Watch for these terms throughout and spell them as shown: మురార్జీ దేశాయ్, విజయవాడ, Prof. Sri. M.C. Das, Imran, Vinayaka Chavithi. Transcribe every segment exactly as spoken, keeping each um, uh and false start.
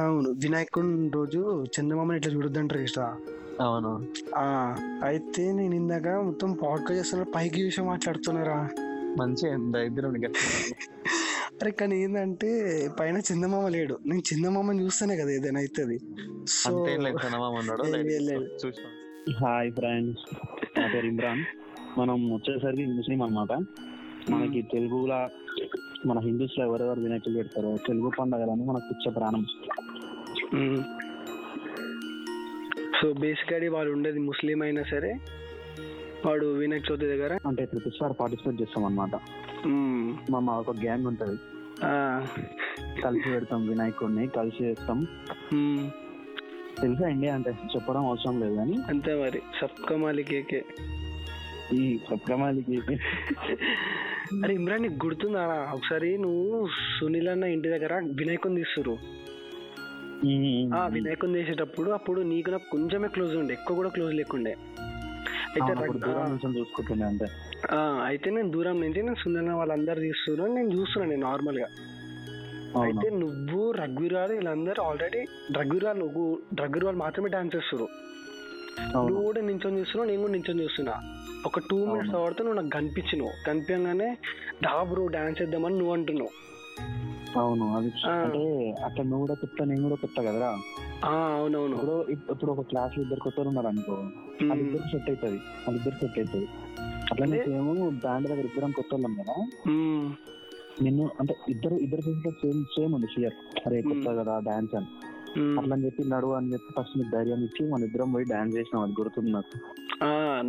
అవును, వినాయకుని రోజు చందమామని ఇట్లా చూడొద్దంటారు ఇష్ట. అవును. అయితే నేను ఇందాక మొత్తం పాడ్కాస్ట్ చేస్తున్నా, పైకి విషయం మాట్లాడుతున్నారా? మంచి అరే, కానీ ఏంటంటే పైన చందమామ లేడు. నేను చందమామని చూస్తానే కదా ఏదైనా అవుతుంది. సో హాయ్ ఫ్రెండ్స్, నా పేరు ఇమ్రాన్. మనం వచ్చేసరికి ముస్లిం అనమాట. మనకి తెలుగులా మన హిందూస్ లో ఎవరెవరు వినాయకులు పెడతారో, తెలుగు పండుగలని మనకు వచ్చే ప్రాణం. సో బేసికలీ వాళ్ళు ఉండేది ముస్లిం అయినా సరే వాడు వినాయక చవితి దగ్గర అంటే ప్రతిసారి పార్టిసిపేట్ చేస్తాం అనమాట. మా ఒక గ్యాంగ్ ఉంటుంది, కలిసి పెడతాం వినాయకుడిని, కలిసి చేస్తాం. తెలుసా అండి, అంటే చెప్పడం అవసరం లేదు కానీ అంతే మరి. సబ్కమాలి కేకే ఈ సబ్కమాలి కేకే. అరే ఇమ్రాన్, నీకు గుర్తుందారా ఒకసారి నువ్వు సునీల్ అన్న ఇంటి దగ్గర వినాయకుని తీస్తురు? ఆ వినాయకుని తీసేటప్పుడు అప్పుడు నీకు నాకు కొంచెమే క్లోజ్ ఉండే, ఎక్కువ కూడా క్లోజ్ లేకుండే. అయితే అయితే నేను దూరం నుంచి నేను సునీల్ అన్న వాళ్ళందరూ తీస్తున్నా, నేను చూస్తున్నా నేను నార్మల్ గా. అయితే నువ్వు రఘురాలు వీళ్ళందరూ ఆల్రెడీ రఘురాలు నువ్వు రఘురాలు మాత్రమే డాన్స్ చేస్తున్నారు. నువ్వు కూడా నించొని చూస్తున్నావు, నేను కూడా నించొని చూస్తున్నా. ఒక టూ మినిట్స్ తర్వాత నువ్వు నాకు కనిపించినావు. కనిపించగానే డాబ్రో డాన్స్ చేద్దామని నువ్వు అంటున్నావు. అవును, అది అంటే అక్కడ నువ్వు కూడా కొత్త, నేను కూడా కొత్త కదరా. అవునవును. ఇప్పుడు ఇప్పుడు ఒక క్లాస్ లో ఇద్దరు కొత్త ఉన్నారు అనుకో, వాళ్ళిద్దరు సెట్ అవుతుంది, వాళ్ళిద్దరు సెట్ అవుతుంది. అట్లనే సేమ్ బ్యాండ్ దగ్గర ఇద్దరం కొత్త వాళ్ళం కదా, నిన్ను అంటే ఇద్దరు ఇద్దరు ఫేస్ సేమ్ సేమ్ ఉంది షియర్. అరే కొత్త కదా డాన్స్ అని అట్లా అని చెప్పి నడువు అని చెప్పి ఫస్ట్ నీకు ధైర్యం ఇచ్చి మన ఇద్దరం పోయి డాన్స్ చేసినాం. అది గుర్తుంది నాకు.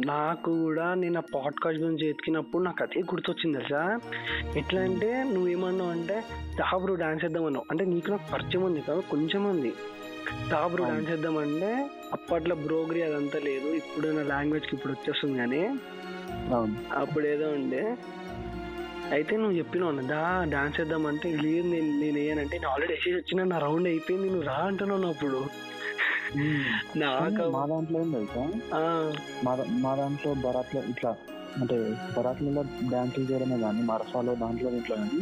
నాకు కూడా నేను ఆ పాడ్కాస్ట్ గురించి ఎతికినప్పుడు నాకు అదే గుర్తొచ్చింది సార్. ఎట్లా అంటే నువ్వేమన్నావు అంటే తాబ్రో డాన్స్ చేద్దామన్నావు. అంటే నీకు నాకు పరిచయం ఉంది కదా, కొంచెం ఉంది. తాబ్రో డాన్స్ చేద్దామంటే అప్పట్లో బ్రోగరీ అదంతా లేదు, ఇప్పుడు నా లాంగ్వేజ్కి ఇప్పుడు వచ్చేస్తుంది కానీ అప్పుడు ఏదో ఉండే. అయితే నువ్వు చెప్పినావు దా డాన్స్ చేద్దామంటే, లేదు నేను నేను ఏనంటే నేను ఆల్రెడీ వేసేసి వచ్చిన, నా రౌండ్ అయిపోయింది, నువ్వు రా అంటున్నావు. అప్పుడు నాకు మా దాంట్లో ఏం తెలుసా, మా దాంట్లో బరాత్లో ఇట్లా అంటే బరాత్లలో డాన్సులు చేయడమే కానీ మరసాలో దాంట్లో ఇంట్లో కానీ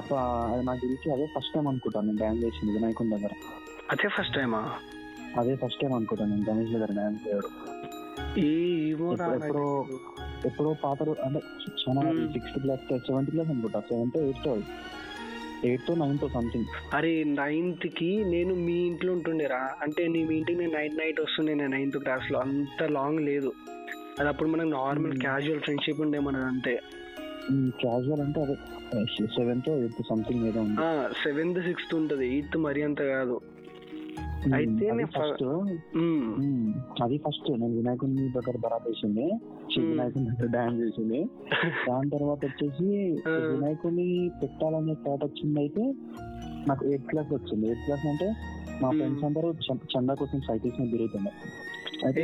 అప్పుడు అది నాకు తెలిసి అదే ఫస్ట్ టైం అనుకుంటాను నేను డాన్స్ చేసింది వినాయకుని దగ్గర. అదే ఫస్ట్ టైమా? అదే ఫస్ట్ టైం అనుకుంటాను నేను గణేష్ దగ్గర డాన్స్ చేయడం. ఎప్పుడో ఎప్పుడో పాత అంటే సిక్స్త్ క్లాస్ సెవెంత్ క్లాస్ అనుకుంటా, seventh eighth eighth ninth something. అరే నైన్త్ కి నేను మీ ఇంట్లో ఉంటుండేరా. అంటే నీ మీ ఇంటికి నేను నైట్ నైట్ వస్తుండే. నేను నైన్త్ క్లాస్ లో అంత లాంగ్ లేదు అది. అప్పుడు మనకు నార్మల్ క్యాజువల్ ఫ్రెండ్షిప్ ఉండే మనది, అంతే క్యాజువల్. అంటే అదే సెవెంత్ ఎయిత్ సంథింగ్ ఏదో ఉంది. సెవెంత్ సిక్స్త్ ఉంటది, ఎయిత్ మరి అంత కాదు. అయితే ఫస్ట్ అది ఫస్ట్ నేను వినాయకుని దగ్గర బరాబ్ వేసింది, వినాయకుని దగ్గర డాన్స్ చేసింది. దాని తర్వాత వచ్చేసి వినాయకుని పెట్టాలనే థాట్ వచ్చింది. అయితే నాకు ఎయిత్ క్లాస్ వచ్చింది. ఎయిత్ క్లాస్ అంటే మా ఫ్రెండ్స్ అందరూ చందా కోసం సైకిల్స్ మీద తిరుగుతుండే. అయితే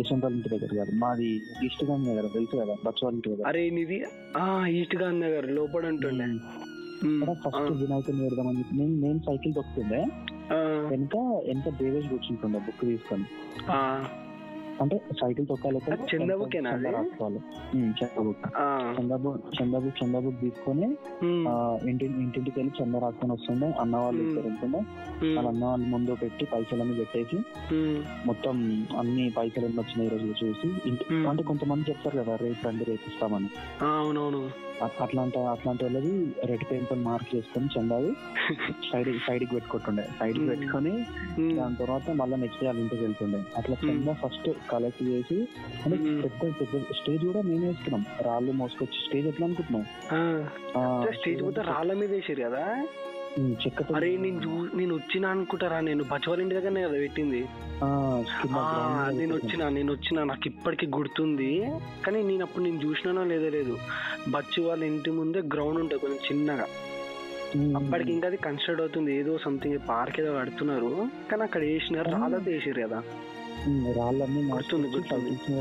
యశ్వంత్ ఇంటి దగ్గర కాదు, మాది ఈస్ట్ గాంధీ నగర్ తెలుసు కదా, బచ్వాల్ ఇంటి దగ్గర. అరే ఇది ఈస్ట్ గాంధీ నగర్ లోపల ఉంటుండే. ఫస్ట్ వినాయకుని పెడదామని నేను నేను సైకిల్ దొక్కుతుండే, వెనక ఎంత దేవేష్ కూర్చుంటుండే బుక్ తీసుకొని. అంటే సైకిల్ తొక్కాలి, రాసుకోవాలి చందాబు చందాబు చందాబుక్ తీసుకొని ఇంటి ఇంటింటికి వెళ్ళి చందా రాసుకొని వస్తుండే. అన్న వాళ్ళు పెరుగుతుండే, వాళ్ళ అన్న వాళ్ళు ముందు పెట్టి పైసలన్నీ పెట్టేసి మొత్తం అన్ని పైసలు ఎన్ని వచ్చినాయి రోజు చూసి. అంటే కొంతమంది చెప్తారు కదా రేపు రండి రేపు ఇస్తామని, అట్లాంటి అట్లాంటి వాళ్ళది రెడ్ పెయింట్ మార్క్ చేసుకొని చందావి సైడ్ సైడ్కి పెట్టుకుంటుండే. సైడ్కి పెట్టుకొని దాని తర్వాత మళ్ళీ నెక్స్ట్ వాళ్ళ ఇంటికి వెళ్తుండే. అట్లా చందా ఫస్ట్ కలెక్ట్ చేసి అంటే పెద్ద పెద్ద స్టేజ్ కూడా మేము వేసుకున్నాం, రాళ్ళు మోసుకొచ్చి. స్టేజ్ ఎట్లా అనుకుంటున్నాం, రాళ్ళ మీద వేసారు కదా చెక్క. అరే నేను నేను వచ్చినా అనుకుంటారా, నేను బచ్చవాళ్ళ ఇంటి దగ్గర కదా పెట్టింది. నేను వచ్చినా నేను వచ్చినా నాకు ఇప్పటికీ గుర్తుంది. కానీ నేను అప్పుడు నేను చూసినానో లేదో లేదు. బచ్చవాళ్ళ ఇంటి ముందే గ్రౌండ్ ఉంటుంది కొంచెం చిన్నగా, అప్పటికి ఇంకా అది కన్స్ట్రక్ట్ అవుతుంది, ఏదో సంథింగ్ పార్క్ ఏదో కడుతున్నారు. కానీ అక్కడ వేసినారు, రాళ్ళతో వేసారు కదా, రాళ్ళన్నీ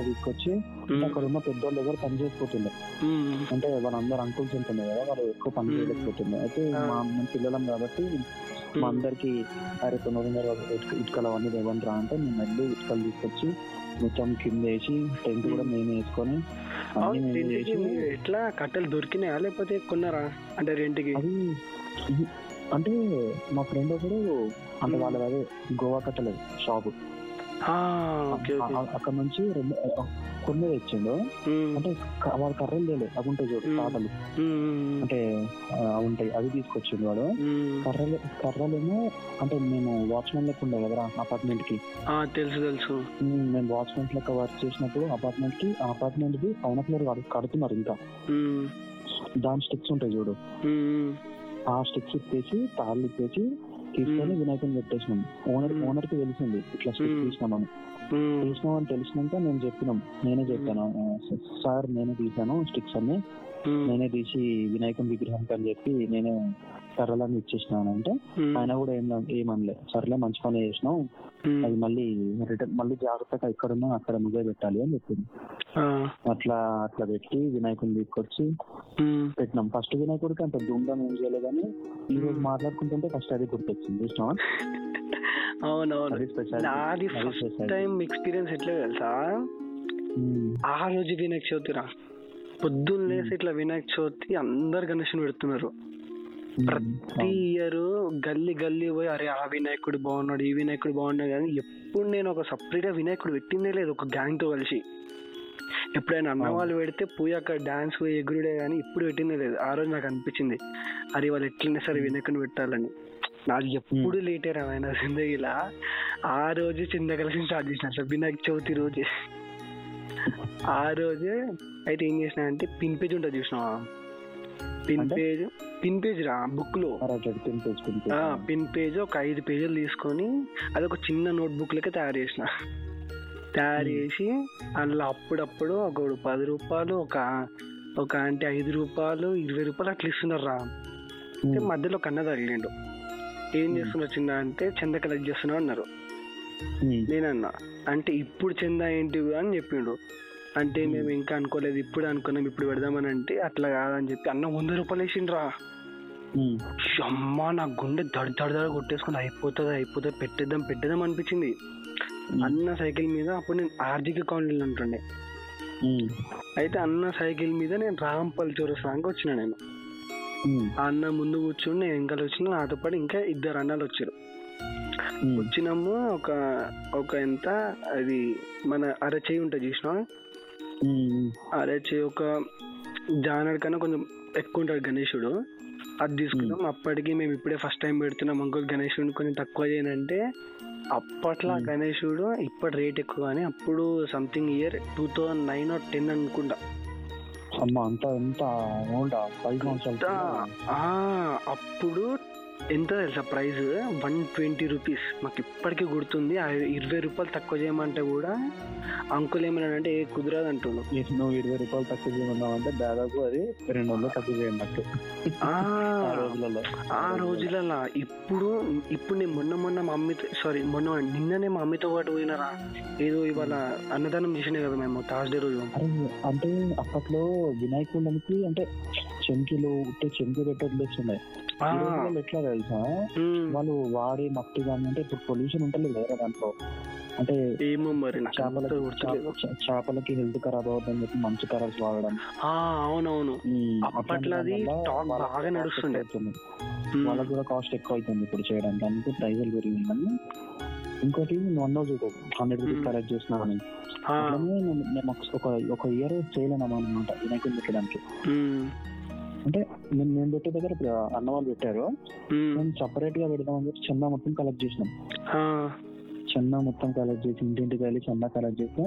తీసుకొచ్చి అక్కడ ఉన్న పెద్దోళ్ళ దగ్గర పని చేసిపోతుండే. అంటే వాళ్ళందరూ అంకుల్స్ ఉంటుండే కదా, వాళ్ళు ఎక్కువ పని చేయలేకపోతుండే. అయితే మా పిల్లలం కాబట్టి మా అందరికి అరే తొమ్మిదిన్నర ఇటుకలు అవన్నీ ఇవ్వండిరా అంటే మేము మళ్ళీ ఇటుకలు తీసుకొచ్చి మొత్తం కింద వేసి టెంట్ కూడా మేము వేసుకొని. ఎట్లా కట్టెలు దొరికినాయా లేకపోతే కొన్నారా అంటే రెంట్కి? అంటే మా ఫ్రెండ్ ఒకడు అంటే వాళ్ళది అదే గోవా కట్టలేదు షాపు, అక్కడ నుంచి రెండు కొన్ని తెచ్చిండు. అంటే వాడు కర్రలు తేలేదు, అవి ఉంటాయి చూడు తాటలు అంటే ఉంటాయి, అవి తీసుకొచ్చిండు వాడు. కర్రలు కర్రలేమో అంటే మేము వాచ్మెన్ లెక్క ఉండే కదరా అపార్ట్మెంట్ కి, తెలుసు తెలుసు, మేము వాచ్మెన్ లెక్క వర్క్ చేసినప్పుడు అపార్ట్మెంట్ కి ఆ అపార్ట్మెంట్ కి అవునప్పుడు వాడు కడుతున్నారు ఇంకా దాని స్టిక్స్ ఉంటాయి చూడు, ఆ స్టిక్స్ ఇప్పేసి తాళ్ళు ఇప్పేసి తీసుకొని వినాయకుని పెట్టేసినాం. ఓనర్ ఓనర్ కి తెలిసింది ఇట్లా స్టిక్స్ తీసినామని. తీసినామని తెలిసినాక నేను చెప్పినాం, నేనే చెప్పాను సార్ నేనే తీసాను స్టిక్స్ అన్ని, నేనే తీసి వినాయకుని విగ్రహానికి అని చెప్పి నేనే సరళని ఇచ్చేసినాను. అంటే ఆయన కూడా ఏం ఏమనలే, సర్లే మంచి పని చేసినాం, అది మళ్ళీ రిటర్న్ మళ్ళీ జాగ్రత్తగా ఎక్కడున్నా అక్కడ ముందే పెట్టాలి అని చెప్పింది. అట్లా అట్లా పెట్టి వినాయకుని తీసుకొచ్చి పెట్టినాం. ఫస్ట్ వినాయకుడికి అంత ధూమ్ధాం ఏం చేయలేదని ఈ రోజు మాట్లాడుకుంటుంటే ఫస్ట్ అది గుర్తొచ్చింది. ఇష్టం అవునవును ఎక్స్పీరియన్స్ ఎట్లా తెలుసా, ఆ రోజు వినాయక చవితిరా పొద్దున్న లేసి ఇట్లా వినాయక చవితి అందరు గణేశుని పెడుతున్నారు. ప్రతి ఇయర్ గల్లీ గల్లీ పోయి అరే ఆ వినాయకుడు బాగున్నాడు ఈ వినాయకుడు బాగున్నాడు, కానీ ఎప్పుడు నేను ఒక సపరేట్ గా వినాయకుడు పెట్టిందే లేదు ఒక గ్యాంగ్ తో కలిసి. ఎప్పుడైనా అన్న వాళ్ళు పెడితే పోయి అక్కడ డాన్స్ పోయి ఎగురుడే, కానీ ఎప్పుడు పెట్టిందే లేదు. ఆ రోజు నాకు అనిపించింది అరే వాళ్ళు ఎట్లనే సరే వినాయకుడిని పెట్టాలని. నాకు ఎప్పుడు లేటే రాయన జిందగీలా ఆ రోజు చిన్న కలిసి స్టార్ట్ చేసిన అసలు వినాయక చవితి రోజే. ఆ రోజే అయితే ఏం చేసినా అంటే పిన్ పేజ్ ఉంటుంది చూసినా, పిన్ పేజ్ పిన్ పేజ్ రా బుక్ లో పిన్ పేజ్ ఒక ఐదు పేజీలు తీసుకొని అదొక చిన్న నోట్ బుక్ లకే తయారు చేసిన. తయారు చేసి అందులో అప్పుడప్పుడు ఒక పది రూపాయలు ఒక ఒక అంటే ఐదు రూపాయలు ఇరవై రూపాయలు అట్లా ఇస్తున్నారు రా. అంటే మధ్యలో కన్నా తగిలిండు, ఏం చేస్తున్నారు చిన్న అంటే చంద కలెక్ట్ చేస్తున్నా అన్నారు. నేనన్నా అంటే ఇప్పుడు చంద ఏంటి అని చెప్పిండు. అంటే మేము ఇంకా అనుకోలేదు ఇప్పుడు అనుకున్నాం ఇప్పుడు పెడదామని. అంటే అట్లా కాదని చెప్పి అన్న వంద రూపాయలు వేసిండ్రా. అమ్మ నా గుండె దడ దడ దడ కొట్టేసుకుని అయిపోతుంది అయిపోతుంది పెట్టేద్దాం పెట్టేద్దాం అనిపించింది. అన్న సైకిల్ మీద అప్పుడు నేను ఆర్థిక కాలనీలో ఉంటుండే, అయితే అన్న సైకిల్ మీద నేను రాంపల్ చౌరస్తానికి వచ్చిన. నేను అన్న ముందు కూర్చుని నేను ఇంకా వచ్చిన, నాతో పాటు ఇంకా ఇద్దరు అన్నలు వచ్చారు. వచ్చినాము ఒక ఒక ఎంత అది మన అరచేయి ఉంటుంది చూసినా, అరచే ఒక జానర్ కన్నా కొంచెం ఎక్కువ ఉంటాడు గణేశుడు, అది తీసుకున్నాం. అప్పటికి మేము ఇప్పుడే ఫస్ట్ టైం పెడుతున్నాం అంకుల్ గణేశుడిని కొంచెం తక్కువ చేయనంటే, అప్పట్లో గణేశుడు ఇప్పటి రేట్ ఎక్కువ కానీ అప్పుడు something year two thousand nine or ten అనుకుంటా. అప్పుడు ఎంత తెలుసా ప్రైస్ వన్ ట్వంటీ రూపీస్ మాకు ఇప్పటికీ గుర్తుంది. ఇరవై రూపాయలు తక్కువ చేయమంటే కూడా అంకుల్ ఏమన్నా అంటే ఏ కుదరదు అంటున్నావు, నువ్వు ఇరవై రూపాయలు తక్కువ చేయమన్నావు అంటే దాదాపు అది రెండు వందలు తక్కువ చేయమన్నట్టు ఆ రోజులలో. ఇప్పుడు ఇప్పుడు నేను మొన్న మొన్న మా అమ్మతో సారీ మొన్న నిన్ననే మా అమ్మతో పాటు పోయినారా, ఏదో ఇవాళ అన్నదానం చేసినాయి కదా మేము థర్స్డే రోజు. అంటే అప్పట్లో వినాయకుడికి అంటే చెంకీలు ఉంటే చెంకి పెట్టేస్తున్నాయి ఎట్లా తెలుసా, వాళ్ళు వాడే మట్టి కానీ అంటే ఇప్పుడు పొల్యూషన్ ఉంటలేదు కదా దాంట్లో, అంటే చేపలకి హెల్త్ ఖరాబ్ అవుతుందని చెప్పి మంచి కలర్స్ వాడడం. అవునవును అప్పట్లో అది బాగా నడుస్తుండే, వాళ్ళకి కూడా కాస్ట్ ఎక్కువ అవుతుంది ఇప్పుడు చేయడానికి, అందుకే ప్రైజులు పెరిగిందని. ఇంకోటి నువ్వు అన్నావు చూడు హండ్రెడ్ రూపీస్ కలెక్ట్ చేసినామని, మేము ఒక ఇయర్ చేయలేనామా అనమాట వినాయకుడిని పెట్టడానికి. అంటే నేను నేను పెట్టే దగ్గర ఇప్పుడు అన్న వాళ్ళు పెట్టారు, మేము సపరేట్ గా పెడదామని చెప్పి చందా మొత్తం కలెక్ట్ చేసినాం. చందా మొత్తం కలెక్ట్ చేసి ఇంటింటికి వెళ్ళి చందా కలెక్ట్ చేస్తే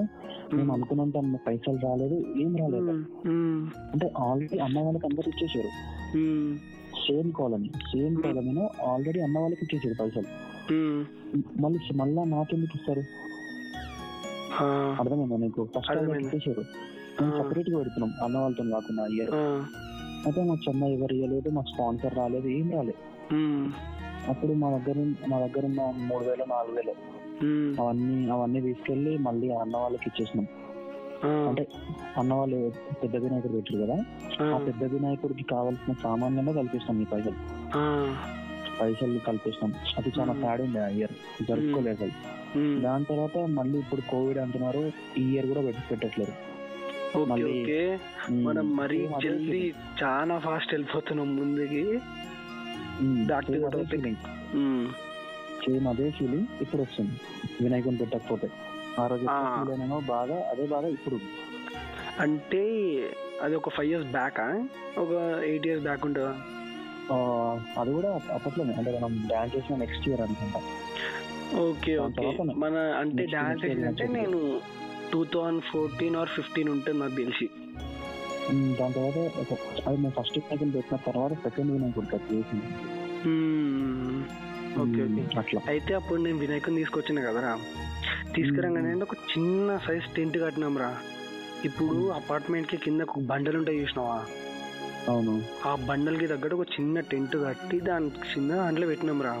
మేము అనుకున్నంత పైసలు రాలేదు ఏం రాలేదు. అంటే ఆల్రెడీ అన్న వాళ్ళకి అందరు ఇచ్చేసారు, సేమ్ కాలనీ సేమ్ కాలనీలో ఆల్రెడీ అన్న వాళ్ళకి ఇచ్చేసారు పైసలు, మళ్ళీ మళ్ళా నాకెందుకు ఇస్తారు అర్థమైందా నీకు. ఫస్ట్ ఇచ్చేసారు మేము సపరేట్ గా పెడుతున్నాం అన్న వాళ్ళతో కాకుండా ఇయర్. అయితే మా చెన్నై ఎవరు ఇవ్వలేదు, మా స్పాన్సర్ రాలేదు ఏం రాలేదు. అప్పుడు మా దగ్గర మా దగ్గర ఉన్న మూడు వేలు నాలుగు వేలు అవన్నీ అవన్నీ తీసుకెళ్ళి మళ్ళీ అన్న వాళ్ళకి ఇచ్చేసినాం. అంటే అన్న వాళ్ళు పెద్ద వినాయకుడు పెట్టారు కదా, ఆ పెద్ద వినాయకుడికి కావాల్సిన సామాన్యంగా కల్పిస్తాం ఈ పైసలు పైసలు కల్పిస్తాం. అది చాలా ప్యాడ్ ఉంది ఆ ఇయర్ జరుపుకోలేదు. దాని తర్వాత మళ్ళీ ఇప్పుడు కోవిడ్ అంటున్నారు, ఈ ఇయర్ కూడా పెట్టి పెట్టట్లేదు. మనం మరీ జల్దీ చాలా ఫాస్ట్ వెళ్ళిపోతున్నాం ముందుకి. సేమ్ అదే ఫీలింగ్ ఇప్పుడు వస్తుంది వినాయకుని పెట్టకపోతే. ఆ రోజు బాగా అదే బాగా ఇప్పుడు అంటే అది ఒక ఫైవ్ ఇయర్స్ బ్యాక్ ఒక ఎయిట్ ఇయర్స్ బ్యాక్ ఉంటుందా? అది కూడా అప్పట్లోనే అంటే మనం డాన్స్ చేసిన నెక్స్ట్ ఇయర్ అనుకుంటా. Okay okay. మన అంటే డాన్స్ అంటే నేను two thousand fourteen or fifteen ఉంటుంది నాకు తెలిసి. దాని తర్వాత అది నేను ఫస్ట్ వినాయకుని పెట్టిన తర్వాత సెకండ్ వినాయకుడు కట్ చేసింది. Okay okay. అట్లా అయితే అప్పుడు నేను వినాయకుని తీసుకొచ్చిన కదరా, తీసుకురాగానే ఒక చిన్న సైజ్ టెంట్ కట్టినాం రా. ఇప్పుడు అపార్ట్మెంట్కి కింద బండలు ఉంటాయి చూసినావా? అవును. ఆ బండలకి తగ్గట్టు ఒక చిన్న టెంట్ కట్టి దాని చిన్న దాంట్లో పెట్టినాం రా.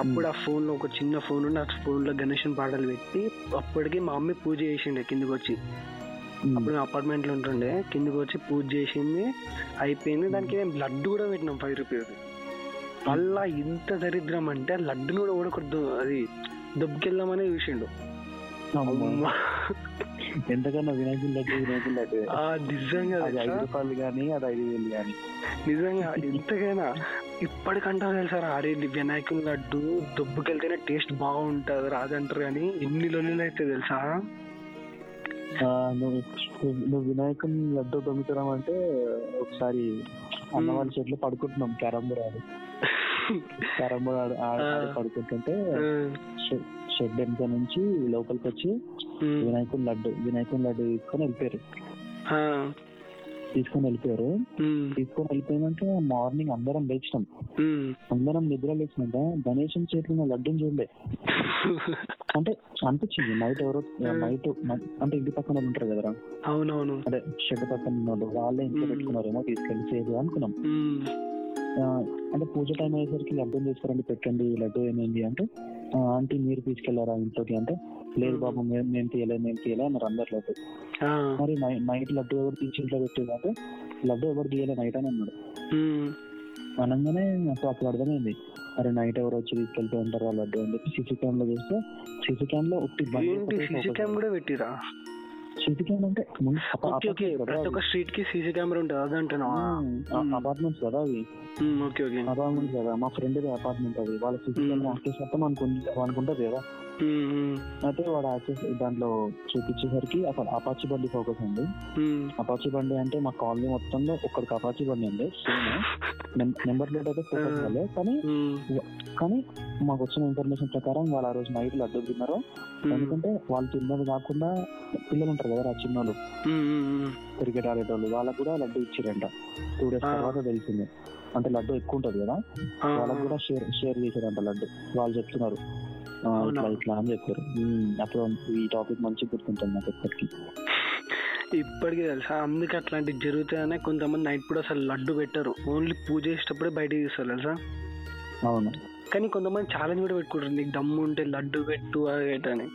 అప్పుడు ఆ ఫోన్లో ఒక చిన్న ఫోన్ ఉండి ఆ ఫోన్లో గణేషన్ పాటలు పెట్టి అప్పటికి మా మమ్మీ పూజ చేసిండే కిందకి వచ్చి. అప్పుడు మేము అపార్ట్మెంట్లో ఉంటుండే, కిందకి వచ్చి పూజ చేసింది అయిపోయింది. దానికి మేము లడ్డు కూడా పెట్టినాం ఫైవ్ రూపీస్. అలా ఇంత దరిద్రం అంటే ఆ లడ్డును కూడా ఓడకూడదు, అది దొబ్బకెళ్దామనే చూసిండు. ఎంతకన్నా వినాయకుల లడ్డు వినాయకుల లడ్డు నిజంగా ఐదు రూపాయలు కానీ అది ఐదు వేలు కానీ నిజంగా ఎంతకైనా ఇప్పటికంటే తెలుసారా అరే వినాయకుల లడ్డు దొబ్బకెళ్తేనే టేస్ట్ బాగుంటుంది రాదంటారు కానీ ఎన్ని లొల్లులు అయితే తెలుసా. నువ్వు నువ్వు వినాయకుని లడ్డు దొమ్మితరం అంటే ఒకసారి అన్న వాళ్ళ చెట్లు పడుకుంటున్నాం క్యారంబోర్డ్ క్యారంబోర్డ్ ఆడి పడుకుంటుంటే షెడ్ ఎంత నుంచి లోపలికి వచ్చి వినాయకుని లడ్డు వినాయకుని లడ్డు తీసుకొని వెళ్ళిపోయారు తీసుకొని వెళ్ళిపోయారు తీసుకొని వెళ్ళిపోయినాక మార్నింగ్ అందరం లేచినాం. అందరం నిద్ర లేచినాక గణేశం చేతిలో లడ్డూని చూడలే అంటే అనిపించింది. నైట్ ఎవరో నైట్ అంటే ఇంటి పక్కన వాళ్ళు ఉంటారు కదరా, అవునవును అంటే షెడ్ పక్కన వాళ్ళు వాళ్ళే ఇంట్లో పెట్టుకున్నారేమో తీసుకెళ్ళి చేయదు అనుకున్నాం. అంటే పూజ టైం అయ్యేసరికి లడ్డూ తీసుకురండి పెట్టండి లడ్డూ ఏమైంది అంటే ఆంటీ మీరు తీసుకెళ్లారా ఇంట్లోకి అంటే లేదు బాబు మేము నేను తీయలే నేను తీయలే అన్నారు అందరు లడ్డు. మరి నైట్ లడ్డు ఎవరు తీసి ఇంట్లో పెట్టేదంటే లడ్డు ఎవరు తీయలే నైట్ అని అన్నాడు. అనగానే నాకు అప్పుడు అర్థమైంది అరే నైట్ ఎవరు వచ్చి తీసుకెళ్తూ ఉంటారు వాళ్ళు లడ్డు అని చెప్పి సిసి క్యామ్ లో చూస్తే సిసి క్యామ్ లో పెట్టిరా. సిసి క్యామ్ అంటే స్ట్రీట్ కి సిసి కెమెరా ఉంటుంది అదంటేనా అపార్ట్మెంట్స్ కదా అవి అపార్ట్మెంట్స్ కదా మా ఫ్రెండ్ అపార్ట్మెంట్ అది వాళ్ళ సిసి కెమెరా యాక్సెస్ మొత్తం అనుకుంటారు కదా. అయితే వాడు యాక్సెస్ దాంట్లో చూపించేసరికి అసలు అపాచీ బండి ఫోకస్ ఉంది. అపాచీ బండి అంటే మా కాలనీ మొత్తంలో ఒక్కడికి అపాచీ బండి ఉంది సేమ్ నెంబర్ ప్లేట్ అయితే ఫోకస్ కాలేదు కానీ కానీ మాకు వచ్చిన ఇన్ఫర్మేషన్ ప్రకారం వాళ్ళు ఆ రోజు నైట్ లడ్డు తిన్నారు. ఎందుకంటే వాళ్ళు తిన్నది కాకుండా పిల్లలు ఉంటారు కదా ఆ చిన్న వాళ్ళు క్రికెట్ ఆడేటోళ్ళు వాళ్ళకు కూడా లడ్డు ఇచ్చారంట. టూ డేస్ తర్వాత తెలిసింది అంటే లడ్డు ఎక్కువ ఉంటుంది కదా వాళ్ళకు కూడా షేర్ షేర్ చేశారంట లడ్డు. వాళ్ళు చెప్తున్నారు ఇట్లా ఇట్లా అని చెప్పారు. అప్పుడు ఈ టాపిక్ మంచిగా గుర్తుంటాం నాకు ఎప్పటికీ ఇప్పటికీ తెలుసా. అందుకే అట్లాంటివి జరుగుతాయనే కొంతమంది నైట్ కూడా అసలు లడ్డు పెట్టారు, ఓన్లీ పూజ చేసేటప్పుడే బయటకు తీస్తారు తెలుసా. అవును కానీ కొంతమంది ఛాలెంజ్ కూడా పెట్టుకుంటారు నీకు దమ్ము ఉంటే లడ్డు పెట్టు అని.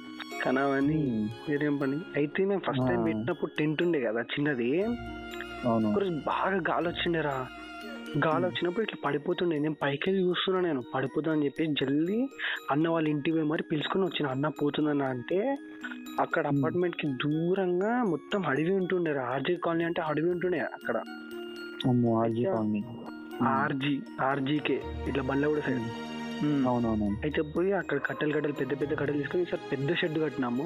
కానీ అవన్నీ వేరేం పని. అయితే మేము ఫస్ట్ టైం పెట్టినప్పుడు టెంట్ ఉండే కదా చిన్నది, ఒకరోజు బాగా గాలి వచ్చిండేరా. గాలి వచ్చినప్పుడు ఇట్లా పడిపోతుండే, నేను పైకి చూస్తున్నా నేను పడిపోతా అని చెప్పి జల్దీ అన్న వాళ్ళ ఇంటికి పోయి మరి పిలుచుకొని వచ్చిన అన్న పోతుందన్న అంటే అక్కడ అపార్ట్మెంట్ కి దూరంగా మొత్తం అడవి ఉంటుండే ఆర్జీ కాలనీ అంటే అడవి ఉంటుండే అక్కడ ఆర్జీ ఆర్జీకే ఇట్లా బల్లగూడ సైడ్. అయితే పోయి అక్కడ కట్టెలు కట్టెలు పెద్ద పెద్ద కట్టెలు తీసుకొని సార్ పెద్ద షెడ్ కట్టినాము.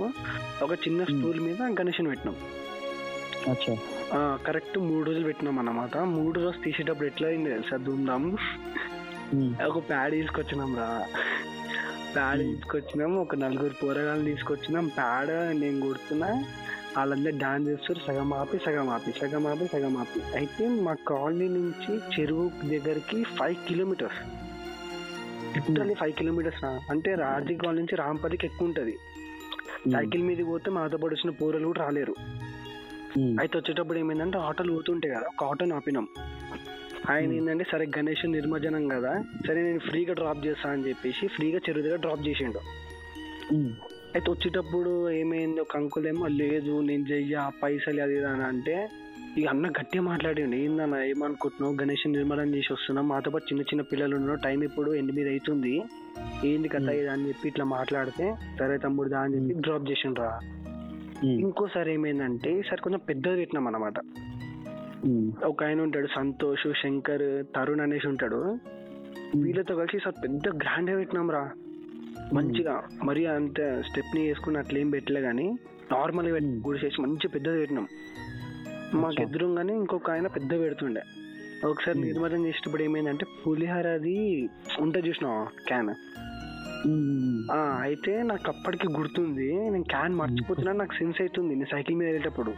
ఒక చిన్న స్టూల్ మీద గణేషన్ పెట్టినాం. కరెక్ట్ మూడు రోజులు పెట్టినాం అన్నమాట. మూడు రోజులు తీసేటప్పుడు ఎట్లా అయింది తెలుసా దుమ్దాం. ఒక ప్యాడ్ తీసుకొచ్చినాం రా, ప్యాడ్ తీసుకొచ్చినాం. ఒక నలుగురు పోరగాళ్ళు తీసుకొచ్చినాం. ప్యాడ్ నేను కొడుతున్నా వాళ్ళందరూ డాన్స్ చేస్తారు. సగం ఆపి సగం ఆపి సగం ఆపి సగం ఆపి అయితే మా కాలనీ నుంచి చెరువు దగ్గరికి five kilometres totally five kilometres అంటే రాజీ కాలనీ నుంచి రాంపల్లికి ఎక్కువ ఉంటుంది. సైకిల్ మీద పోతే మాతో పాటు వచ్చిన పోరలు కూడా రాలేరు. అయితే వచ్చేటప్పుడు ఏమైందంటే ఆటోలు పోతుంటాయి కదా, ఒక ఆటోని ఆపినాం. ఆయన ఏంటంటే సరే గణేష్ నిర్మజనం కదా సరే నేను ఫ్రీగా డ్రాప్ చేస్తాను అని చెప్పేసి ఫ్రీగా చెరువు దగ్గర డ్రాప్ చేసిండు. అయితే వచ్చేటప్పుడు ఏమైంది ఒక అంకుల్ ఏమో లేదు నేను చెయ్య పైసలు అది అని అంటే ఇక అన్న గట్టిగా మాట్లాడండి ఏందన్న ఏమనుకుంటున్నావు గణేష్ నిర్మాణం చేసి వస్తున్నాం మాతో పాటు చిన్న చిన్న పిల్లలు ఉన్నావు టైం ఇప్పుడు ఎనిమిది అవుతుంది ఏంది కదా ఇది అని చెప్పి ఇట్లా మాట్లాడితే సరే తమ్ముడుదా అని చెప్పి డ్రాప్ చేసిండ్రా. ఇంకోసారి ఏమైందంటే ఈసారి కొంచెం పెద్దది పెట్టినాం అన్నమాట. ఒక ఆయన ఉంటాడు సంతోష్ శంకర్ తరుణ్ అనేసి ఉంటాడు. వీళ్ళతో కలిసి సార్ పెద్ద గ్రాండ్గా పెట్టినాం రా, మంచిగా. మరి అంత స్టెప్ని వేసుకుని అట్లేం పెట్టలే కానీ నార్మల్గా గుడి చేసి మంచి పెద్దది పెట్టినాం. మాకు ఎదురుగానే ఇంకొక ఆయన పెద్ద పెడుతుండే. ఒకసారి నిర్మాణం చేసేటప్పుడు ఏమైందంటే పులిహార అది ఉంటే చూసినావు క్యాన్, అయితే నాకు అప్పటికి గుర్తుంది, నేను క్యాన్ మర్చిపోతున్నాను, నాకు సెన్స్ అవుతుంది నేను సైకిల్ మీద వెళ్ళేటప్పుడు.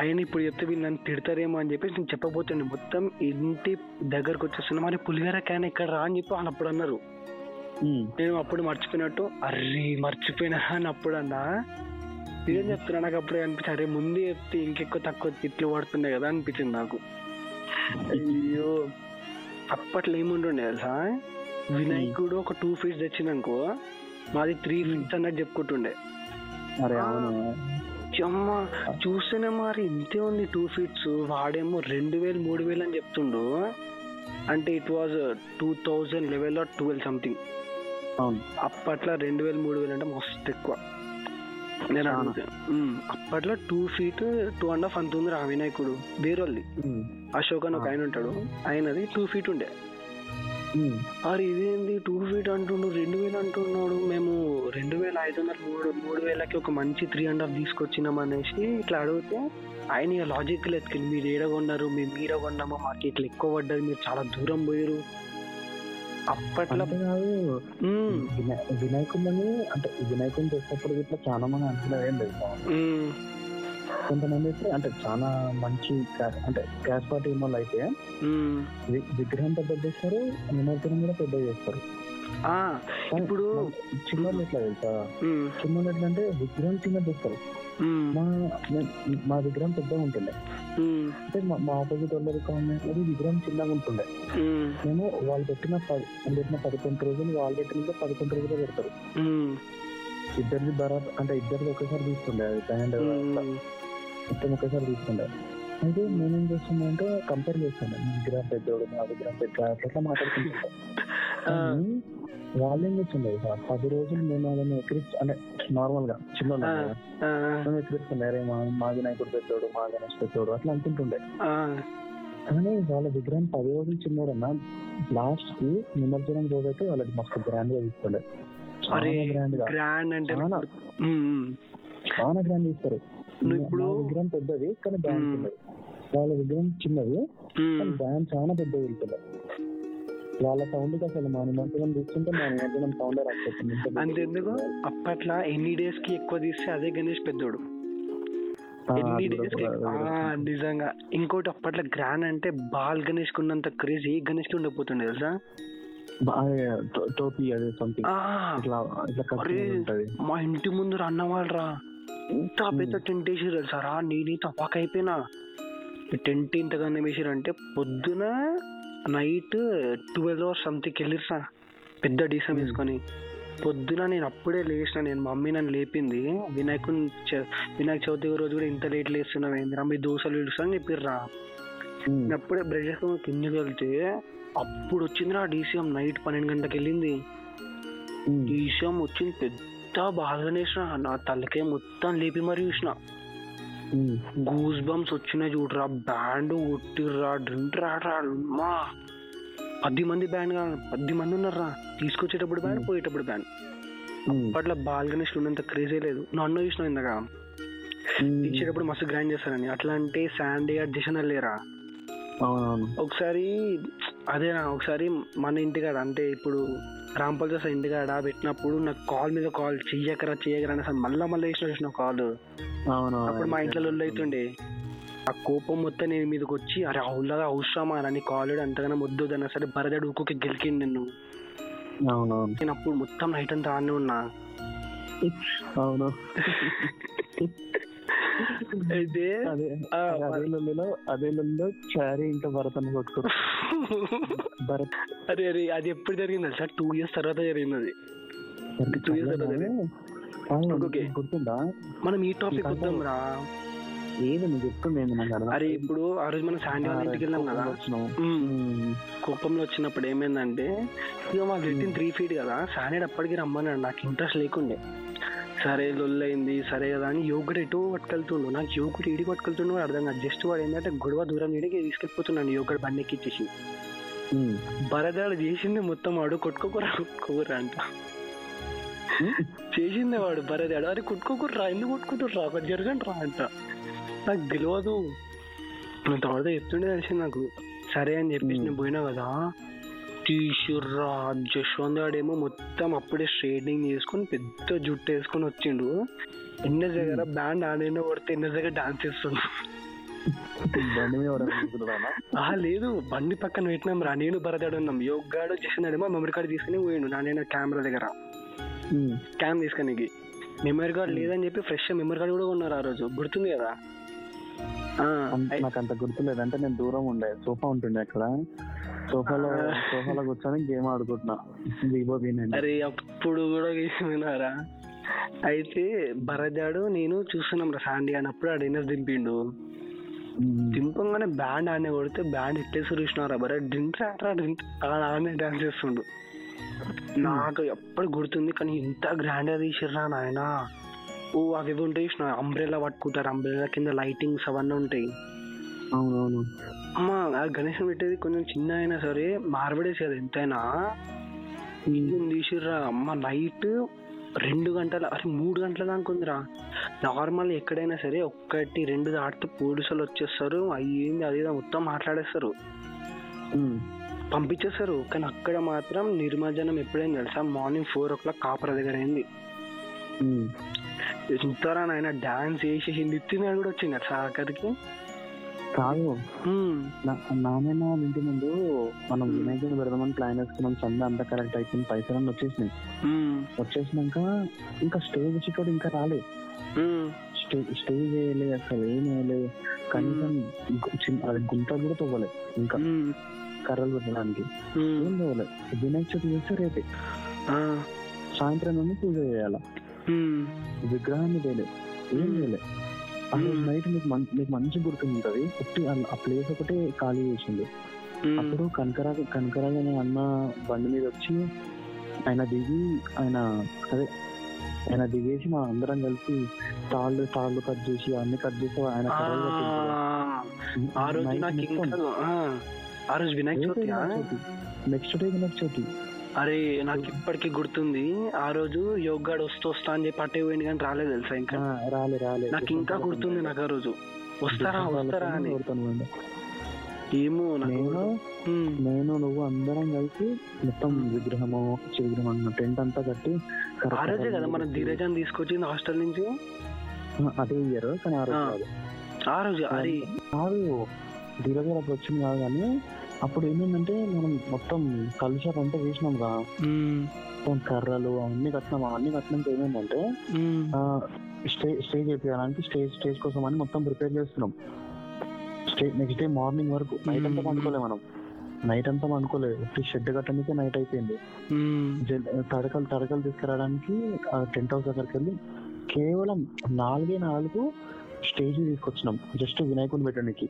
ఆయన ఇప్పుడు చెప్తే వీళ్ళు నన్ను తిడతారేమో అని చెప్పేసి నేను చెప్పబోతుండే, మొత్తం ఇంటి దగ్గరకు వచ్చేస్తున్నా మరి పులిహార క్యాన్ ఇక్కడ రా అని చెప్పి వాళ్ళు అప్పుడు అన్నారు. నేను అప్పుడు మర్చిపోయినట్టు అర్రీ మర్చిపోయినా అని అప్పుడు అన్నా. ఏం చెప్తున్నా నాకు అప్పుడు అనిపించింది, అరే ముందే చెప్తే ఇంకెక్కువ తక్కువ తిట్లు పడుతున్నాయి కదా అనిపించింది నాకు. అయ్యో అప్పట్లో ఏముంటుండే తెలుసా, వినాయకుడు ఒక టూ ఫీట్స్ తెచ్చింది అనుకో, మాది త్రీ ఫీట్స్ అన్నట్టు చెప్పుకుంటుండే. అమ్మ చూస్తేనే మరి ఇంతే ఉంది టూ ఫీట్స్, వాడేమో రెండు వేలు మూడు వేలు అని చెప్తుండు. అంటే it was two thousand level or twelve something. అప్పట్లో రెండు వేలు మూడు వేలు అంటే మస్తు ఎక్కువ. నేను అప్పట్లో two feet two and half అంత ఉంది రా వినాయకుడు. వేరొల్ది అశోక్ అని ఒక ఆయన ఉంటాడు, ఆయనది టూ ఫీట్ ఉండే. అరే ఇదేంది టూ ఫీట్ అంటుండు, రెండు వేలు అంటున్నాడు. మేము రెండు వేల ఐదు వందల మూడు మూడు వేలకి ఒక మంచి త్రీ అండ్ హాఫ్ తీసుకొచ్చినాం అనేసి ఇట్లా అడిగితే ఆయన లాజిక్ ఎత్తుకెళ్ళి మీరు ఏడగొన్నారు, మేము మీరగొన్నామా, మాకు ఇట్లా ఎక్కువ పడ్డది, మీరు చాలా దూరం పోయారు. అప్పట్లో వినాయకుడిని అంటే వినాయకుడిని చేసేటప్పుడు ఇట్లా చాలా మంది అంటున్నారు ఏం తెలుసా, కొంతమంది అయితే అంటే చాలా మంచి అంటే క్యాష్ పార్టీ వాళ్ళు అయితే విగ్రహం పెద్ద చేస్తారు, నిమజ్జనం కూడా పెద్ద చేస్తారు. ఇప్పుడు చిన్నోళ్ళు ఎట్లా తెలుసా, చిన్నోళ్ళు ఎట్లా అంటే విగ్రహం చిన్న చేస్తారు, మా మా విగ్రహం పెద్దగా ఉంటుండే. అంటే మా ఆపోజిట్ వాళ్ళది కామెంట్ అది విగ్రహం చిన్నగా ఉంటుండే. మేము వాళ్ళు పెట్టిన పది పెట్టిన పదకొండు రోజులు వాళ్ళు పెట్టిన పదకొండు రోజులు పెడతారు. ఇద్దరిది బరాబర్ అంటే ఇద్దరిది ఒకేసారి తీసుకుండే, అది పన్నెండు మొత్తం ఒకేసారి తీసుకుండే. అయితే నేనేం చేస్తున్నా అంటే కంపేర్ చేస్తుండే, విగ్రహం పెద్దోడు నా విగ్రహం పెద్ద అట్లా మాట్లాడుకుంటుండే. వాళ్ళు ఏం చేస్తుండే సార్, పది రోజులు మేము వాళ్ళని ఎక్కిరిస్తు అంటే నార్మల్ గా చిన్న మేము ఎక్కిరిస్తున్నారే మా మా వినాయకుడు పెద్దోడు మా గణేష్ పెద్దోడు అట్లా అనుకుంటుండే. కానీ వాళ్ళ విగ్రహం పది రోజులు చిన్నోడన్నా లాస్ట్ కి నిమజ్జనం రోజు అయితే వాళ్ళకి మస్తు గ్రాండ్ గా తీసుకోండి, చాలా గ్రాండ్ ఇస్తారు. విగ్రహం పెద్దది కానీ బ్యాన్ చిన్నది, వాళ్ళ విగ్రహం చిన్నది కానీ బ్యాన్ చాలా పెద్ద వెళ్తుంది. వాళ్ళ సౌండ్ అసలు మా నిమజ్జనం తీసుకుంటే మా నిమజ్జనం సౌండ్ రాకపోతుంది. అంతెందుకు అప్పట్లో ఎన్ని డేస్ కి ఎక్కువ తీస్తే అదే గణేష్ పెద్దోడు. నిజంగా ఇంకోటి అప్పట్లో గ్రాండ్ అంటే బాల్ గణేష్ కి ఉన్నంత క్రేజ్ ఏ గణేష్ కి ఉండకపోతుండే తెలుసా. మా ఇంటి ముందు అన్నవాళ్ళు రా ఇంత పెద్ద టెంట్ వేసారు తెలుసారా, నేనైతే అవాక్ అయిపోయినా. టెంట్ ఇంతగానే వేసారు అంటే పొద్దున నైట్ ట్వెల్వ్ అవర్స్ సంథింగ్ వెళ్ళారు సార్ పెద్ద డీసం వేసుకొని. పొద్దున నేను అప్పుడే లేచిన, నేను మమ్మీ నన్ను లేపింది, వినాయకుని వినాయక చవితి రోజు కూడా ఇంత లేట్ లేస్తున్నావు ఏందిరా మీ దోశలు విడుస్తా అని చెప్పిర్రా. నేను అప్పుడే బ్రష్ చేసుకుని కిందకి వెళ్తే అప్పుడు వచ్చింది నా డీసీఎం, నైట్ పన్నెండు గంటలకు వెళ్ళింది. డీసీఎం వచ్చింది పెద్ద బాగా వేసిన, నా తలకే మొత్తం లేపి మరీ చూసిన. గూస్ బంప్స్ వచ్చినాయి చూడరా, బ్యాండ్ కొట్టిర్రా, డ్రింక్ రాడరా, మా పది మంది బ్యాండ్ కావాలి, పది మంది ఉన్నారా, తీసుకొచ్చేటప్పుడు బ్యాండ్ పోయేటప్పుడు బ్యాండ్. అప్పట్లో బాల్ గణేష్లు ఉన్నంత క్రేజే లేదు. నన్ను చూసినావు ఇందాక ఇచ్చేటప్పుడు మస్తు గ్రాండ్ చేస్తారని, అట్లా అంటే శాండే అడ్జెషన్ లేరా. ఒకసారి అదేనా ఒకసారి మన ఇంటికాడ అంటే ఇప్పుడు రాంపల్ చేసా ఇంటికాడ పెట్టినప్పుడు నాకు కాల్ మీద కాల్ చెయ్యకరా చెయ్యకరా అని మళ్ళీ మళ్ళీ వేసిన చూసిన కాల్. అప్పుడు మా ఇంట్లో లొల్లి అవుతుండే, ఆ కోపం మొత్తం నేను మీదకి వచ్చి అరే అవులాగా అవసరమా అని కాలుడు అంతగానే వద్దుదన్నా సరే బరదడు ఊకే గెలికిండు నిన్ను. నేను అప్పుడు మొత్తం నైట్ అంతా ఆనే ఉన్నా. అవును అయితే అదే లొల్లిలో చారీ ఇంకా భరత్ కొట్టుకో భరత్. అరే అరే అది ఎప్పుడు జరిగింది సార్, టూ ఇయర్స్ తర్వాత జరిగింది అది. టూ ఇయర్స్ తర్వాత జరిగింది గుర్తుందా, మనం ఈ టాపిక్ వద్దాం రా. ఏదో నువ్వు చెప్తున్నాను. అరే ఇప్పుడు ఆ రోజు మనం సాయంత్రం ఇంటికి వెళ్దాం కదా, కుప్పంలో వచ్చినప్పుడు ఏమైందంటే ఇక మా రెట్టిన త్రీ ఫీట్ కదా, సాయంత్రం అప్పటికి రమ్మన్నాడు. నాకు ఇంట్రెస్ట్ లేకుండే, సరే లొల్లయింది సరే కదా అని యోగుడు ఎటు పట్టుకెళ్తుండు, నాకు యోగుడు ఇడికి పట్టుకెళ్తుండో అర్థం కాదు. జస్ట్ వాడు ఏంటంటే గొడవ దూరం ఇడికి తీసుకెళ్ళిపోతున్నాను, యోగుడు బండి ఎక్కిచ్చేసి. భరదాడు చేసింది మొత్తం వాడు కొట్టుకోకురా కొట్టుకోకురా అంట చేసింది వాడు భరదాడు. అరే కొట్టుకోకుర్రా, ఎందుకు కొట్టుకుంటుర్రా, ఒకటి జరగండి రా అంట. నాకు తెలియదు, నా తర్వాత చెప్తుండే తెలిసింది నాకు. సరే అని చెప్పేసి నేను పోయినా కదా, తీసిర్రా జశ్వంత్ వాడేమో మొత్తం అప్పుడే స్ట్రైట్నింగ్ చేసుకుని పెద్ద జుట్టు వేసుకొని వచ్చిండు. ఎన్న దగ్గర బ్యాండ్ ఆడైనా కొడితే ఎన్న దగ్గర డాన్స్ చేస్తుండ్రు. లేదు బండి పక్కన పెట్టినాం రా, నేను భరతాడు ఉన్నాం. యోగాడు చేసినాడేమో మెమరీ కార్డు తీసుకుని పోయిండు నాన్న కెమెరా దగ్గర క్యామ్ తీసుకుని. మెమరీ కార్డు లేదని చెప్పి ఫ్రెష్ మెమరీ కార్డు కూడా ఉన్నారు ఆ రోజు, గుర్తుంది కదా. నాకు అంత గుర్తులేదు, అంటే నేను దూరం ఉండే, సోఫా ఉంటుండే అక్కడ, సోఫాలో సోఫాలో కూర్చొని గేమ్ ఆడుకుంటున్నా. అరే అప్పుడు కూడా గేసినారా. అయితే భరదాడు నేను చూస్తున్నాం రా సాండి అన్నప్పుడు ఆ డిన్నర్ దింపిండు. దింపంగానే బ్యాండ్ ఆనే కొడితే బ్యాండ్ ఎట్టేసి చూసినారా బరే డ్రింక్ ఆడరా డ్రింక్ ఆడనే డాన్స్ చేస్తుండు. నాకు ఎప్పుడు గుర్తుంది, కానీ ఇంత గ్రాండ్గా తీసిర్రా నాయన. ఓ అవి ఉంటాయి చూసిన అంబ్రెలా పట్టుకుంటారు, అంబ్రెలా కింద లైటింగ్స్ అవన్నీ ఉంటాయి. అవునవును అమ్మా, ఆ గణేశం పెట్టేది కొంచెం చిన్న అయినా సరే మార్బడేసి కదా ఎంతైనా తీసిర్రా అమ్మ. నైట్ రెండు గంటల అరే మూడు గంటల దానికి ఉందిరా. నార్మల్ ఎక్కడైనా సరే ఒక్కటి రెండు దాటితే పోలీసులు వచ్చేస్తారు, అయ్యింది అదే మొత్తం మాట్లాడేస్తారు పంపించేస్తారు. కానీ అక్కడ మాత్రం నిర్మాజనం ఎప్పుడైంది తెలుసా, మార్నింగ్ ఫోర్ ఓ క్లాక్ కాపర దగ్గర అయింది. ఇంతరా నాయన డాన్స్ చేసేసింది, తిన్నాడు కూడా వచ్చింది అట్లా అక్కడికి. కాదు నాన్న ఇంటి ముందు మనం వినాయకుని పెడదామని ప్లాన్ వేసుకున్నాం, సందా అంతా కరెక్ట్ అయిపోయింది, పైసలు అన్నీ వచ్చేసినాయి. వచ్చేసినాక ఇంకా స్టేజ్ చిక్కడు ఇంకా రాలేదు, స్టేజ్ స్టేజ్ వేయలేదు అసలు, ఏం వేయలేదు, కనీసం అది గుంతలు కూడా తవ్వలేదు, ఇంకా కర్రలు పెట్టడానికి ఏం తవ్వలేదు. వినాయక చవితి చేస్తే రేపే సాయంత్రం నుండి పూజ చేయాలి, విగ్రహాన్ని వేయలేదు, ఏం వేయలేదు. అసలు నైట్ మీకు మీకు మంచి గుర్తుంటుంది, ఒకటి ఆ ప్లేస్ ఒకటే ఖాళీ చేసింది. అప్పుడు కనకరాజు కనకరాజు అనే అన్న బండి మీద వచ్చి ఆయన దిగి ఆయన అదే ఆయన దిగేసి మా అందరం కలిసి తాళ్ళు తాళ్ళు కట్ చేసి అన్ని కట్ చేసి ఆయన నెక్స్ట్ డే వినాయక చవితి. అరే నాకు ఇప్పటికీ గుర్తుంది, ఆ రోజు యోగాడు వస్తూ వస్తా అని చెప్పి అట్టే పోయింది కానీ రాలేదు తెలుసా, ఇంకా రాలే రాలే నాకు ఇంకా గుర్తుంది. నాకు ఆ రోజు వస్తారా వస్తారా అని ఏమో, నేను నువ్వు అందరం కలిసి మొత్తం విగ్రహము విగ్రహం అన్న టెంట్ అంతా కట్టి ఆ రోజే కదా మనం ధీరజాన్ని తీసుకొచ్చింది హాస్టల్ నుంచి, అదే ఇయర్ కానీ ఆ రోజు ఆ రోజు అది కాదు ధీరజ అప్పుడు వచ్చింది కాదు. కానీ అప్పుడు ఏమైందంటే మనం మొత్తం కలుషాలు అంతా చేసినాం కదా, కర్రలు అవన్నీ కట్టినాం. అవన్నీ కట్టినాక ఏమైందంటే స్టే స్టేజ్ చేయించడానికి స్టేజ్ స్టేజ్ కోసం అని మొత్తం ప్రిపేర్ చేస్తున్నాం. స్టే నెక్స్ట్ డే మార్నింగ్ వరకు నైట్ అంతా పండుకోలేదు మనం, నైట్ అంతా పండుకోలేదు, ఇప్పుడు షెడ్ కట్టడానికే నైట్ అయిపోయింది. తడకలు తడకలు తీసుకురావడానికి టెంట్ హౌస్ దగ్గరికి వెళ్ళి కేవలం నాలుగే నాలుగు స్టేజ్ తీసుకొచ్చినాం జస్ట్ వినాయకుని పెట్టడానికి.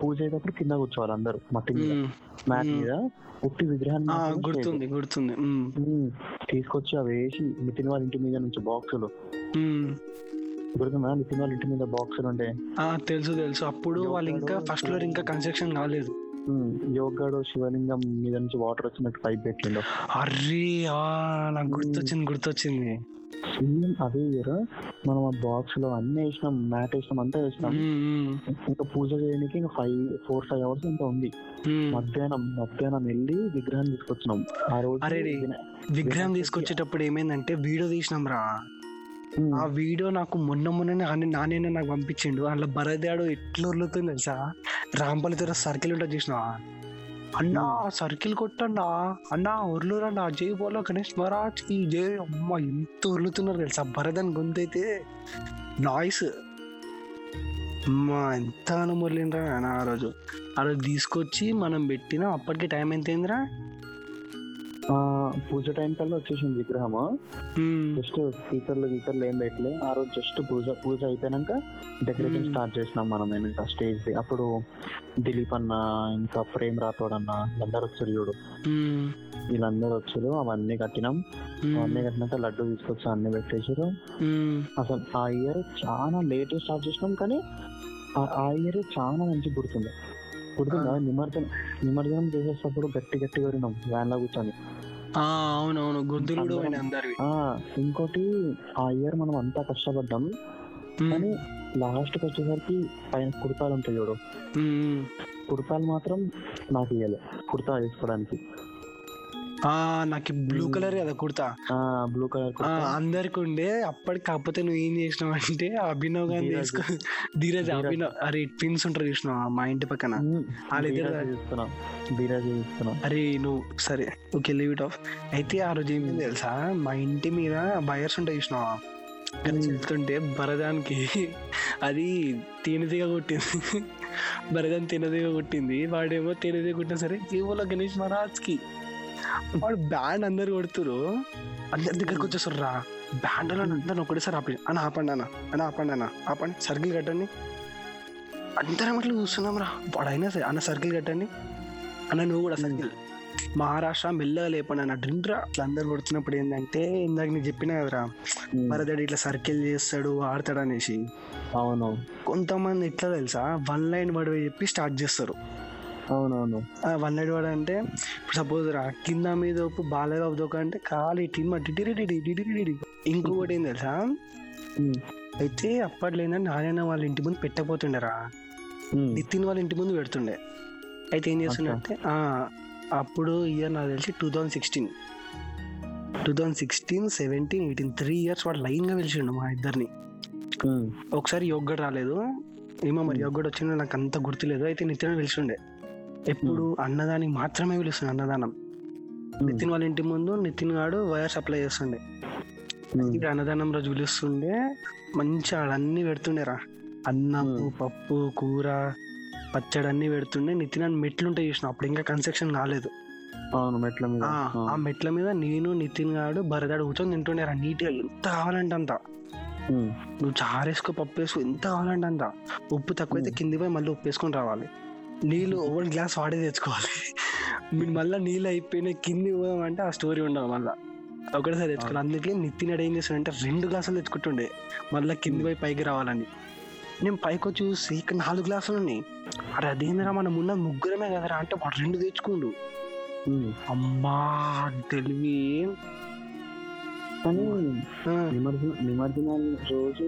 పూజ అయ్యేటప్పుడు కింద కూర్చోవాలి అందరూ మట్టి మీద మ్యాట్ మీద, ఉట్టి విగ్రహాన్ని తీసుకొచ్చి అవి వేసి నితిన్ వాళ్ళ ఇంటి మీద నుంచి బాక్సులు గుర్తుందా, నితిన్ వాళ్ళ ఇంటి మీద బాక్సులు ఉంటాయి. తెలుసు తెలుసు, అప్పుడు వాళ్ళు ఇంకా ఫస్ట్ ఫ్లోర్ ఇంకా కన్స్ట్రక్షన్ కాలేదు. యోగాడు శివలింగం మీద నుంచి వాటర్ వచ్చినట్టు పైప్ పెట్టిండు. అర్రే నాకు గుర్తొచ్చింది గుర్తొచ్చింది సేమ్ అదే ఇయర్ మనం ఆ బాక్స్ లో అన్ని వేసినాం, మ్యాట్ వేసినాం, అంతా వేసినాం. ఇంకా పూజ చేయడానికి ఇంకా ఫైవ్ ఫోర్ ఫైవ్ అవర్స్ ఇంకా ఉంది. మధ్యాహ్నం మధ్యాహ్నం వెళ్ళి విగ్రహం తీసుకొచ్చినాం. ఆ రోజు విగ్రహం తీసుకొచ్చేటప్పుడు ఏమైందంటే వీడియో తీసినాం రా. ఆ వీడియో నాకు మొన్న మొన్ననే నాన్న నాకు పంపించిండు. అందులో భరదాడు ఎట్లా ఉరులుతుంది తెలుసా, రాంపల్లి దగ్గర సర్కిల్ ఉంటుంది చూసినావా, అన్నా సర్కిల్ కొట్టండా అన్నా ఉర్లురండి జై బోలో గణేష్ మహారాజ్ ఈ జై. అమ్మ ఎంత ఉర్లుతున్నారు తెలుసా, భరదన్ గొంతైతే నాయిస్ అమ్మా ఎంత అనుమర్లేనరా నాన్న. ఆ రోజు ఆ రోజు తీసుకొచ్చి మనం పెట్టినాం. అప్పటికి టైం ఎంత అయిందిరా, పూజ టైం కల్లా వచ్చేసింది విగ్రహము. జస్ట్ స్పీకర్లు గీకర్లు ఏం పెట్టలే ఆ రోజు, జస్ట్ పూజ పూజ అయిపోయినాక డెకరేషన్ స్టార్ట్ చేసినాం మనం. ఇంకా స్టేజ్ అప్పుడు దిలీప్ అన్న ఇంకా ప్రేమ్ రాథోడ్ అన్న వీళ్ళందరూ వచ్చారు చూడు, వీళ్ళందరూ వచ్చారు. అవన్నీ కట్టినాం, అవన్నీ కట్టినాక లడ్డు తీసుకొచ్చి అన్ని పెట్టేసారు. అసలు ఆ ఇయర్ చాలా లేట్ స్టార్ట్ చేసినాం, కానీ ఆ ఇయర్ చాలా మంచి గుర్తుంది. గుర్తుందా నిమజ్జనం నిమజ్జనం చేసేటప్పుడు గట్టి గట్టిగా వరినాం వ్యాన్ లా కూర్చొని. అవునవును గుర్తులు. ఇంకోటి ఆ ఇయర్ మనం అంతా కష్టపడ్డాం కానీ లాస్ట్ కి వచ్చేసరికి పైన కుర్తాలు ఉంటాయి చూడు, కుర్తాలు మాత్రం నాకు ఇవ్వాలి కుర్తా వేసుకోవడానికి. నాకు బ్లూ కలర్ కదా కుర్తా, బ్లూ కలర్ అందరికి ఉండే అప్పటికి. కాకపోతే నువ్వు ఏం చేసినావు అంటే అభినవ్ గారిని తీసుకో, ధీరజ్ అభినవ్ అరే పిన్స్ ఉంటారు చూసినావు మా ఇంటి పక్కన అరే నువ్వు సరే ఓకే లీవ్ ఇట్ ఆఫ్. అయితే ఆ రోజు ఏమైంది తెలుసా, మా ఇంటి మీద బయర్స్ ఉంటాయి చూసినావా చెప్తుంటే బరదానికి అది తేనెదిగా కొట్టింది, బరదాన్ని తేనెదిగా కొట్టింది. వాడేమో తేనెదిగా కొట్టినా సరే కేవలం గణేష్ మహారాజ్కి వాడు బ్యాండ్ అందరు కొడుతురు, అందరి దగ్గరకు వచ్చేస్తారు రా బ్యాండ్ అని అందరిని ఒకటేసారి ఆపండి అని ఆపండి అన్న అని ఆపండి అన్న ఆపండి సర్కిల్ కట్టండి అందరం అట్లా చూస్తున్నాం రా. వాడైనా సరే అన్న సర్కిల్ కట్టండి అన్న నువ్వు కూడా సర్కిల్ మహారాష్ట్ర మెల్లగా లేపండి అన్న డ్రింక్ రా. అట్లా అందరు కొడుతున్నప్పుడు ఏంటంటే ఇందాక నేను చెప్పినా కదరా మరదడు ఇట్లా సర్కిల్ చేస్తాడు ఆడతాడు అనేసి. అవును కొంతమంది ఎట్లా తెలుసా వన్ లైన్ పడవ చెప్పి స్టార్ట్ చేస్తారు. అవునవును వన్ లైన్ పడవ అంటే ఇప్పుడు సపోజ్ రా కింద మీద ఒప్పు బాలగా దొక అంటే ఖాళీ టీమ్ డిడి. ఇంకొకటి ఏం తెలుసా అయితే అప్పట్లో ఏంటంటే నారాయణ వాళ్ళ ఇంటి ముందు పెట్టకపోతుండే రా, నితిన్ వాళ్ళ ఇంటి ముందు పెడుతుండే. అయితే ఏం చేస్తుండే అంటే అప్పుడు ఇయర్ నాకు తెలిసి two thousand sixteen two thousand sixteen seventeen eighteen three years వాడు లైన్గా పిలిచిండు మా ఇద్దరిని. ఒకసారి యోగ్గడ్ రాలేదు ఏమో మరి యోగ్గడ్ వచ్చిందో నాకు అంత గుర్తులేదు. అయితే నితిన్ పిలిచిండే ఎప్పుడు అన్నదానికి మాత్రమే పిలుస్తుండే అన్నదానం, నితిన్ వాళ్ళ ఇంటి ముందు నితిన్ గాడు వైర్ సప్లై చేస్తుండే ఇక్కడ అన్నదానం రోజు పిలుస్తుండే. మంచిగా అన్నీ పెడుతుండేరా అన్నము పప్పు కూర పచ్చడి అన్ని పెడుతుండే. నితిన్ అని మెట్లు ఉంటాయి చూసిన అప్పుడు ఇంకా కన్స్ట్రక్షన్ కాలేదు. అవును మెట్ల మీద ఆ మెట్ల మీద నేను నితిన్ గాడు బరదాడు కూర్చొని తింటుండేరా నీట్గా ఎంత కావాలంటే అంత. నువ్వు చారేసుకో పప్పు వేసుకో ఎంత కావాలంటే అంత, ఉప్పు తక్కువైతే కింది పోయి మళ్ళీ ఉప్పు వేసుకొని రావాలి. నీళ్ళు ఓవర్ గ్లాస్ వాడే తెచ్చుకోవాలి, మీరు మళ్ళీ నీళ్ళు అయిపోయినా కింది పోదామంటే ఆ స్టోరీ ఉండవు మళ్ళీ ఒకటేసారి తెచ్చుకోవాలి. అందుకే నితిన్ ఏం చేస్తుండే రెండు గ్లాసులు తెచ్చుకుంటుండే మళ్ళీ కింది పోయి పైకి రావాలని. నేను పైకి చూసి ఇక్కడ నాలుగు గ్లాసులు ఉన్నాయి, అరే అదేంద్రా మనం ఉన్న ముగ్గురమే కదరా అంటే వాడు రెండు తెచ్చుకుండు. అమ్మా తెలివి కానీ నిమజ్జనం నిమజ్జనం రోజు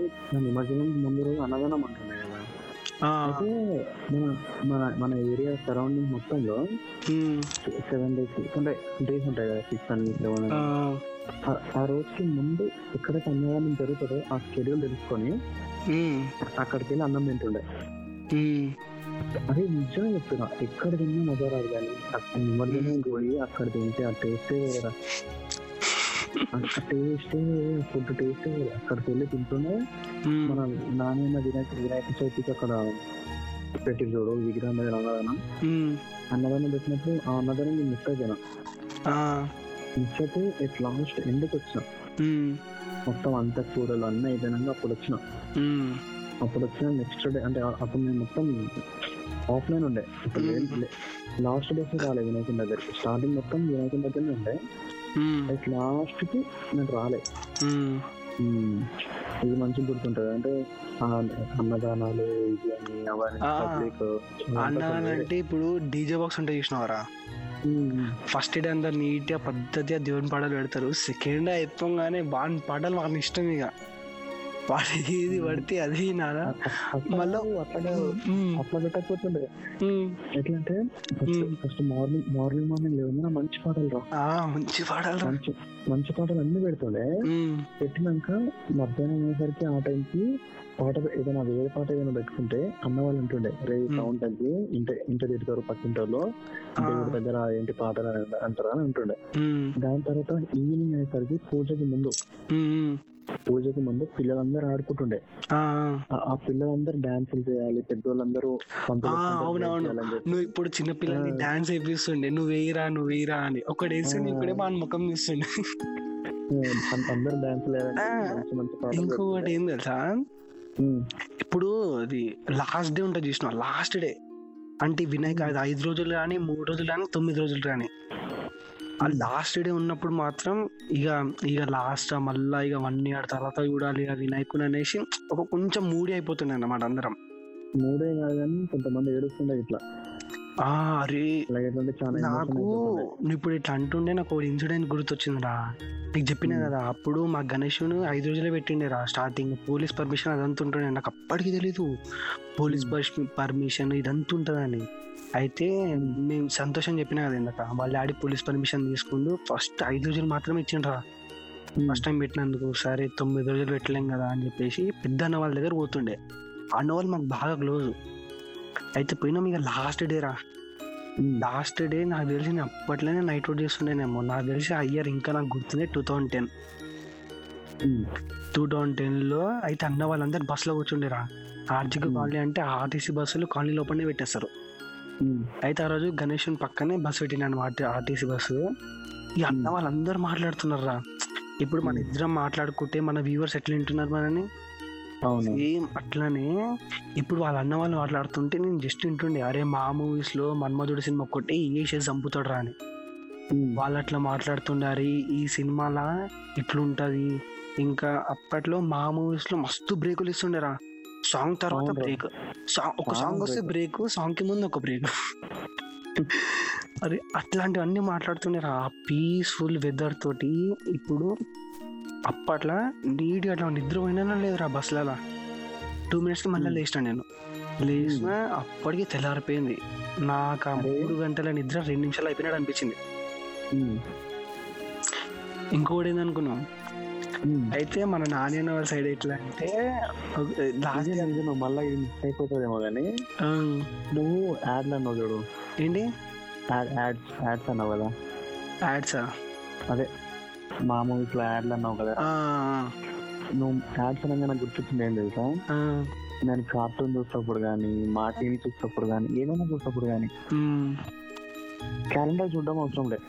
నిమజ్జనం ముందు రోజు అన్నదానం అంటున్నాయి కదా. అయితే మన మన మన ఏరియా సరౌండింగ్ మొత్తంలో సెవెన్ డేస్ అంటే డేస్ ఉంటాయి కదా సిక్స్ అన్ని సెవెన్ ఆ రోజుకి ముందు ఎక్కడైతే అన్నదానం జరుగుతుందో ఆ షెడ్యూల్ తెలుసుకొని అక్కడికి వెళ్ళి అన్నం తింటుండే. అదే నిజంగా చెప్తున్నా ఎక్కడ తిన్నా మజా రాదు కానీ అక్కడ నిమజ్జనం పోయి అక్కడ తింటే ఆ టేస్టే వేరా, టేస్టే ఫుడ్ టేస్టే వేరా. అక్కడికి వెళ్ళి తింటుండే మన నాన్న వినాయక వినాయక చవితికి అక్కడ పెట్టి చూడు విగ్రహం మీద అన్నదానం అన్నదానం పెట్టినప్పుడు ఆ అన్నదానం నేను మిస్ అయిపోయినా. మిస్ అయితే ఎట్ లాస్ట్ ఎందుకు వచ్చినా మొత్తం అంత కూరలు అన్నీ అయిపోయినాక అప్పుడు వచ్చిన అప్పుడు వచ్చిన నెక్స్ట్ డే అంటే అప్పుడు నేను మొత్తం ఆఫ్లైన్ ఉండే. ఇప్పుడు లాస్ట్ డేస్ రాలేదు వినాయకుని దగ్గరికి, స్టార్టింగ్ మొత్తం వినాయకుని దగ్గరనే ఉండే. అయితే లాస్ట్కి నేను రాలేదు. ఇది మంచిగా గుర్తుంటుంది అంటే అన్నదానాలు ఇది అని అవన్నీ. అన్నదానం అంటే ఇప్పుడు డీజే బాక్స్ ఉంటే చూసినవారా ఫస్ట్ డే అందరు నీట్గా పద్ధతిగా దేవుని పాటలు పెడతారు. సెకండ్ డే అయిపోగానే వాని పాటలు వాళ్ళని ఇష్టం ఇక వాడి ఇది పడితే అది నారా మళ్ళీ అట్లా అట్లా పెట్టకపోతుండే. ఎట్లా అంటే ఫస్ట్ మార్నింగ్ మార్నింగ్ మార్నింగ్ లేవు మంచి పాటలు రా మంచి పాటలు మంచి మంచి పాటలు అన్ని పెడుతుండే. పెట్టినాక మధ్యాహ్నం అయ్యేసరికి ఆ టైంకి పాట ఏదైనా వేరే పాట ఏదైనా పెట్టుకుంటే అన్న వాళ్ళు ఉంటుండే రే సౌండ్ తగ్గి ఇంట ఇంట తిడతారు పక్కింటోళ్ళు దేవుడి దగ్గర ఏంటి పాటలు అంటారా అని ఉంటుండే. దాని తర్వాత ఈవినింగ్ అయ్యేసరికి పూజకి ముందు పూజకి ముందు పిల్లలందరూ ఆడుకుంటుండే. ఆ పిల్లలందరూ డాన్సులు చేయాలి పెద్దోళ్ళందరూ. నువ్వు ఇప్పుడు చిన్న పిల్లల్ని డాన్స్ వేపిస్తుండే నువ్వు వేయరా నువ్వు వేయరా అని ఒకటి వేస్తుండే ఇక్కడే మన ముఖం చూస్తుండే అందరూ డాన్స్ వేయాలి. ఇంకొకటి ఏం తెలుసా ఇప్పుడు అది లాస్ట్ డే ఉంటుంది చూసినా లాస్ట్ డే అంటే వినాయక అది ఐదు రోజులు కానీ మూడు రోజులు కానీ తొమ్మిది రోజులు కానీ ఆ లాస్ట్ డే ఉన్నప్పుడు మాత్రం ఇక ఇక లాస్ట్ మళ్ళీ ఇక వన్ ఇయర్ తర్వాత చూడాలి ఆ వినాయకుని అనేసి ఒక కొంచెం మూడీ అయిపోతుండే అన్నమాట అందరం. మూడే కాదు కానీ కొంతమంది ఏడుస్తుండే ఇట్లా అరే నాకు ఇప్పుడు ఇట్లా అంటుండే నాకు ఒక ఇన్సిడెంట్ గుర్తొచ్చిందిరా. నీకు చెప్పినా కదా అప్పుడు మా గణేష్ను ఐదు రోజులే పెట్టిండేరా స్టార్టింగ్. పోలీస్ పర్మిషన్ అదంతా ఉంటుండే, నాకు అప్పటికి తెలీదు పోలీస్ పర్మిషన్ ఇదంతా ఉంటుందని. అయితే మేము సంతోషం చెప్పినా కదా ఇందాక, వాళ్ళ డాడీ పోలీస్ పర్మిషన్ తీసుకుంటూ ఫస్ట్ ఐదు రోజులు మాత్రమే ఇచ్చిండ్రా ఫస్ట్ టైం పెట్టినందుకు. సరే తొమ్మిది రోజులు పెట్టలేం కదా అని చెప్పేసి పెద్ద అన్న వాళ్ళ దగ్గర పోతుండే. అన్న వాళ్ళు మాకు బాగా క్లోజ్. అయితే పోయినాం ఇక లాస్ట్ డే రా. లాస్ట్ డే నాకు తెలిసి నేను అప్పట్లోనే నైట్ అవుట్ చేస్తుండేనేమో. నాకు తెలిసి ఆ ఇయర్ ఇంకా నాకు గుర్తుంది two thousand ten two thousand టెన్లో అయితే అన్న వాళ్ళందరూ బస్సులో కూర్చుండేరా. ఆర్జిక కాలనీ అంటే ఆర్టీసీ బస్సులు కాలనీ లోపలనే పెట్టేస్తారు. అయితే ఆ రోజు గణేష్ పక్కనే బస్సు పెట్టినాను ఆర్టీసీ బస్సు. ఈ అన్న వాళ్ళందరూ మాట్లాడుతున్నారు రా. ఇప్పుడు మన ఇద్దరం మాట్లాడుకుంటే మన వ్యూవర్స్ ఎట్లా వింటున్నారు మనని, సేమ్ అట్లానే ఇప్పుడు వాళ్ళ అన్న వాళ్ళు మాట్లాడుతుంటే నేను జస్ట్ వింటుండే, అరే మా మూవీస్ లో మన్మధుడు సినిమా కొట్టే ఏ షేర్ చంపుతాడు రా అని. వాళ్ళు అట్లా మాట్లాడుతుండారు ఈ సినిమాలా ఇట్లుంటది. ఇంకా అప్పట్లో మా మూవీస్ లో మస్తు బ్రేకులు ఇస్తుండేరా. సాంగ్ తర్వాత బ్రేక్, ఒక సాంగ్ వస్తే బ్రేక్, సాంగ్ కి ముందు ఒక బ్రేక్. అరే అట్లాంటివన్నీ మాట్లాడుతుండేరా ఆ పీస్ఫుల్ వెదర్ తోటి. ఇప్పుడు అప్పట్లా నీట్ అట్లా నిద్ర పోయినా లేదురా బస్సులలో. టూ మినిట్స్కి మళ్ళీ లేచినా నేను లేచినా అప్పటికి తెల్లారిపోయింది. నాకు ఆ మూడు గంటల నిద్ర రెండు నిమిషాలు అయిపోయినాడు అనిపించింది. ఇంకోటి ఏందనుకున్నాం, అయితే మన నాన్న వాళ్ళ సైడ్ ఎట్లా అంటే లాస్ట్ అనుకున్నావు మళ్ళీ అయిపోతుందేమో కానీ నువ్వు యాడ్లు అన్నావు చూడు. ఏంటి యాడ్స్ అన్నావు కదా? యాడ్సా? అదే మా మూవీస్లో యాడ్లు అన్నావు కదా నువ్వు. యాడ్స్ అనగా నాకు గుర్తొచ్చింది ఏం తెలుసా, నేను కార్టూన్ చూసినప్పుడు కానీ మా టీవీ చూసినప్పుడు కానీ ఏమైనా చూసినప్పుడు కానీ క్యాలెండర్ చూడడం అవసరం లేదు.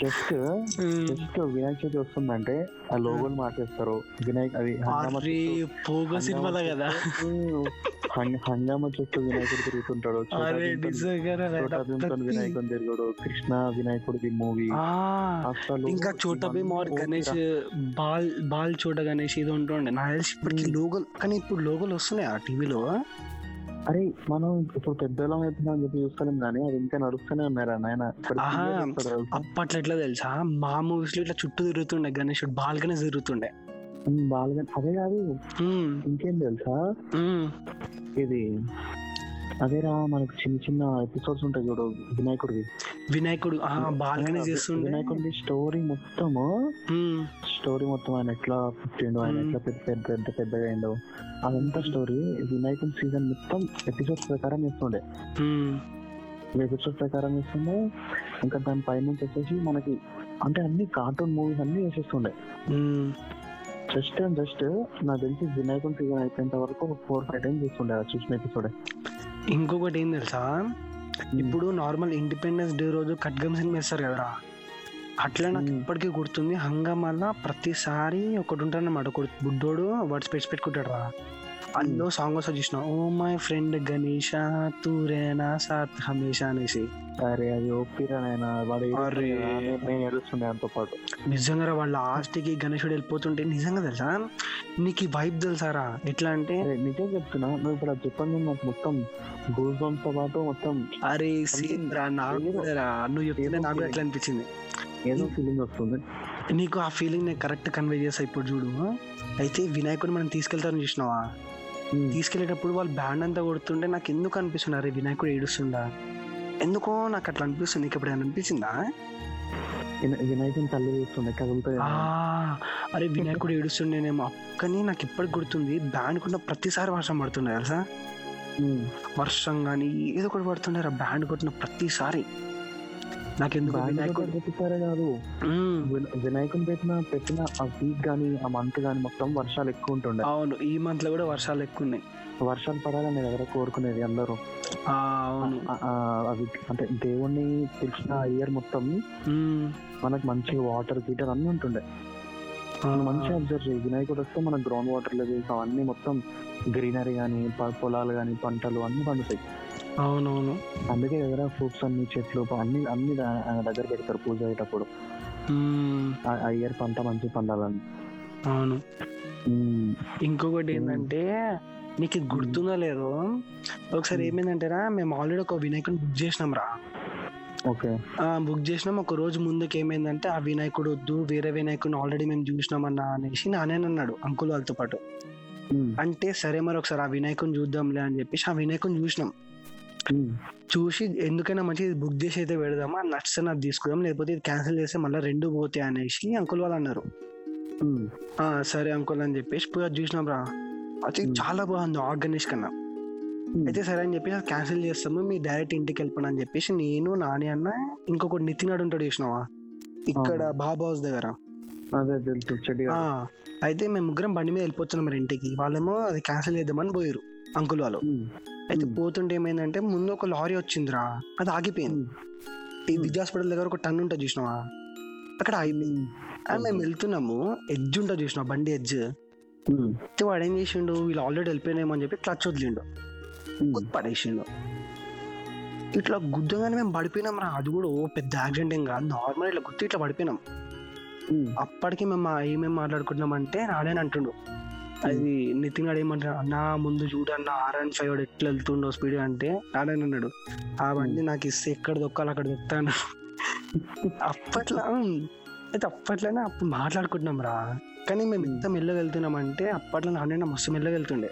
జస్ట్ జస్ట్ వినాయక చవితి వస్తుందంటే ఆ లోగోని మార్చేస్తారు. వినాయక అది హంగామా చుట్టూ వినాయకుడు తిరుగుతుంటాడు, వినాయకుడు తిరుగుడు, కృష్ణ వినాయకుడిది మూవీ, ఇంకా చోటా భీమ్ ఆర్ గణేష్ బాల్ బాల్ చోటా గణేష్ ఇది ఉంటుండే. నాకు తెలిసి ఇప్పటికీ లోగోలు, కానీ ఇప్పుడు లోగోలు వస్తున్నాయి ఆ టీవీలో. అరే మనం ఇప్పుడు పెద్దలం అవుతున్నా అని చెప్పి చూస్తాం కానీ అది ఇంకా నడుస్తూనే ఉన్నారా నాయన. అప్పట్లో ఎట్లా తెలుసా, మా మూవీస్ లో ఇట్లా చుట్టూ తిరుగుతుండే గణేషుడు బాల్గానే తిరుగుతుండే బాల్గా. అదే కాదు ఇంకేం తెలుసా, ఇది అదేరా మనకు చిన్న చిన్న ఎపిసోడ్స్ ఉంటాయి చూడు వినాయకుడివి. వినాయకుడు బాల్గానే చేస్తుండే వినాయకుడి స్టోరీ మొత్తము స్టోరీ మొత్తం ఆయన ఎట్లా పుట్టిండో, ఆయన ఎట్లా పెద్ద పెద్ద ఎంత పెద్దగా అయిందో అదంతా స్టోరీ వినాయకుడి సీజన్ మొత్తం ఎపిసోడ్స్ ప్రకారం చేస్తుండే ఎపిసోడ్స్ ప్రకారం చేస్తుండే. ఇంకా దాని పై నుంచి వచ్చేసి మనకి అంటే అన్ని కార్టూన్ మూవీస్ అన్ని వేసేస్తుండే. జస్ట్ అండ్ జస్ట్ నాకు తెలిసి వినాయకుడి సీజన్ అయిపోయినంత వరకు ఒక ఫోర్ ఫైవ్ టైమ్స్ చేస్తుండే చూసిన ఎపిసోడే. ఇంకొకటి ఏం తెలుసా, ఇప్పుడు నార్మల్ ఇండిపెండెన్స్ డే రోజు ఖడ్గం సినిమా వేస్తారు కదరా, అట్లా నాకు ఇప్పటికీ గుర్తుంది హంగామాల ప్రతిసారి ఒకటి ఉంటాను అన్నమాట. ఒక బుడ్డోడు వర్డ్స్ పెట్టి పెట్టుకుంటాడు రా, అందులో సాంగ్ వస్తా చూసిన ఓ మై ఫ్రెండ్ గణేష తూరేనా సాత్ హమేషా అనేసి. అరే అది నిజంగా వాళ్ళ లాస్ట్ కి గణేషుడు వెళ్ళిపోతుంటే నిజంగా తెలుసా నీకు ఈ వైబ్ తెలుసారా ఎట్లా అంటే నిజం చెప్తున్నా నువ్వు ఇప్పుడు అది చెప్పండి నాకు మొత్తం గూస్ బంప్స్ తో పాటు మొత్తం. అరే సీన్ రా నువ్వు చెప్తున్నా నాకు ఎట్లా అనిపించింది ఏదో ఫీలింగ్ వస్తుంది నీకు. ఆ ఫీలింగ్ నేను కరెక్ట్ కన్వే చేస్తా ఇప్పుడు చూడు. అయితే వినాయకుడిని మనం తీసుకెళ్తారని చూసినావా, తీసుకెళ్ళేటప్పుడు వాళ్ళు బ్యాండ్ అంతా కొడుతుంటే నాకు ఎందుకు అనిపిస్తుంది అరే వినాయకుడు ఏడుస్తుందా ఎందుకో నాకు అట్లా అనిపిస్తుంది. నీకు ఎప్పుడైనా అనిపించిందా వినాయకుని తల్లి ఏడుస్తుండే కదులుతుంది, అరే వినాయకుడు ఏడుస్తుండేనేమో అక్కని నాకు ఇప్పటికి గుర్తుంది. బ్యాండ్ కొట్టిన ప్రతిసారి వర్షం పడుతుండే తెలుసా, వర్షం కానీ ఏదో ఒకటి పడుతుండే రా బ్యాండ్ కొట్టిన ప్రతిసారి. నాకెందుకు వినాయకుడు ప్రతిసారి కాదు వినాయకుని పెట్టిన పెట్టిన ఆ వీక్ కానీ ఆ మంత్ కానీ మొత్తం వర్షాలు ఎక్కువ ఉంటుండే. అవును ఈ మంత్ లో కూడా వర్షాలు ఎక్కువ ఉన్నాయి. వర్షాలు పడాలని కదా కోరుకునేది అందరూ. అవును అది అంటే దేవుణ్ణి తెలిసిన ఇయర్ మొత్తం మనకు మంచి వాటర్ హీటర్ అన్ని ఉంటుండే. మంచిగా అబ్జర్వ్ చేయి వినాయకుడు వస్తే మనకు గ్రౌండ్ వాటర్ లో చేసి అవన్నీ మొత్తం గ్రీనరీ కానీ పొలాలు కానీ పంటలు అన్ని పండుతాయి. అవునవును అందుకే దగ్గర ఫ్రూట్స్ అన్ని చెట్లు అన్ని అన్ని దగ్గర పెడతారు పూజ అయ్యేటప్పుడు ఆ ఇయర్ పంట మంచి పండాలని. అవును ఇంకొకటి ఏంటంటే మీకు ఇది గుర్తుందో లేదో, ఒకసారి ఏమైందంటేనా మేము ఆల్రెడీ ఒక వినాయకుని బుక్ చేసినాం రా. ఓకే, బుక్ చేసినాం. ఒక రోజు ముందుకు ఏమైందంటే ఆ వినాయకుడు వద్దు, వేరే వినాయకుడిని ఆల్రెడీ మేము చూసినామన్నా అనేసి నానే అన్నాడు అంకుల్ వాళ్ళతో పాటు. అంటే సరే మరి ఒకసారి ఆ వినాయకుని చూద్దాంలే అని చెప్పేసి ఆ వినాయకుని చూసినాం. చూసి ఎందుకైనా మంచిది బుక్ చేసి అయితే పెడదామా, నచ్చితే నాకు తీసుకుందాం, లేకపోతే ఇది క్యాన్సిల్ చేస్తే మళ్ళీ రెండు పోతాయి అనేసి అంకుల్ వాళ్ళు అన్నారు. సరే అంకుల్ అని చెప్పేసి పోయి అది చూసినాం రా. అది చాలా బాగుంది ఆర్గనైజ్ కన్నా. అయితే సరే అని చెప్పేసి అది క్యాన్సిల్ చేస్తాము, మీరు డైరెక్ట్ ఇంటికి వెళ్ళిపోండి అని చెప్పేసి నేను నాని అన్న ఇంకొకటి నితిన్ అడు ఉంటాడు చూసినావా ఇక్కడ బాబాస్ దగ్గర. అయితే మేము ముగ్గురం బండి మీద వెళ్ళిపోతున్నాం మరి ఇంటికి. వాళ్ళేమో అది క్యాన్సిల్ చేద్దామని పోయారు అంకుల్ వాళ్ళు. అయితే పోతుంటే ఏమైందంటే ముందు ఒక లారీ వచ్చిందిరా, అది ఆగిపోయింది. ఈ విద్యా హాస్పిటల్ దగ్గర ఒక టన్ ఉంటుంది చూసినావా, అక్కడ ఆగిపోయింది. అండ్ మేము వెళ్తున్నాము, ఎడ్జ్ ఉంటుంది చూసినావు బండి ఎడ్జ్. అయితే వాడు ఏం చేసిండు, వీళ్ళు ఆల్రెడీ వెళ్ళిపోయినామో అని చెప్పి క్లచ్ వదిలిండు, గుద్దు పడేసిండు. ఇట్లా గుద్దుగానే మేము పడిపోయినాం రా. అది కూడా పెద్ద యాక్సిడెంట్ ఏం కాదు, నార్మల్ ఇట్లా గుర్తు ఇట్లా పడిపోయినాం. అప్పటికి మేము ఏమేమి మాట్లాడుకుంటున్నాం అంటే నాడేని అంటుండు, అది నితిన్ గారు ఏమంటారు అన్నా ముందు చూడన్నా ఆర్ అండ్ ఫైవ్ వాడు ఎట్లా వెళ్తుండో స్పీడ్ అంటే నాడేని అన్నాడు ఆ బండి నాకు ఇస్తే ఎక్కడ దొక్కాలి అక్కడ దొక్కుతాను అప్పట్లో. అయితే అప్పట్లోనే అప్పుడు మాట్లాడుకుంటున్నాం రా. కానీ మేము ఎంత మెల్లగా వెళ్తున్నాం అంటే అప్పట్లో నాడేనా మస్తు మెల్లగా వెళ్తుండే,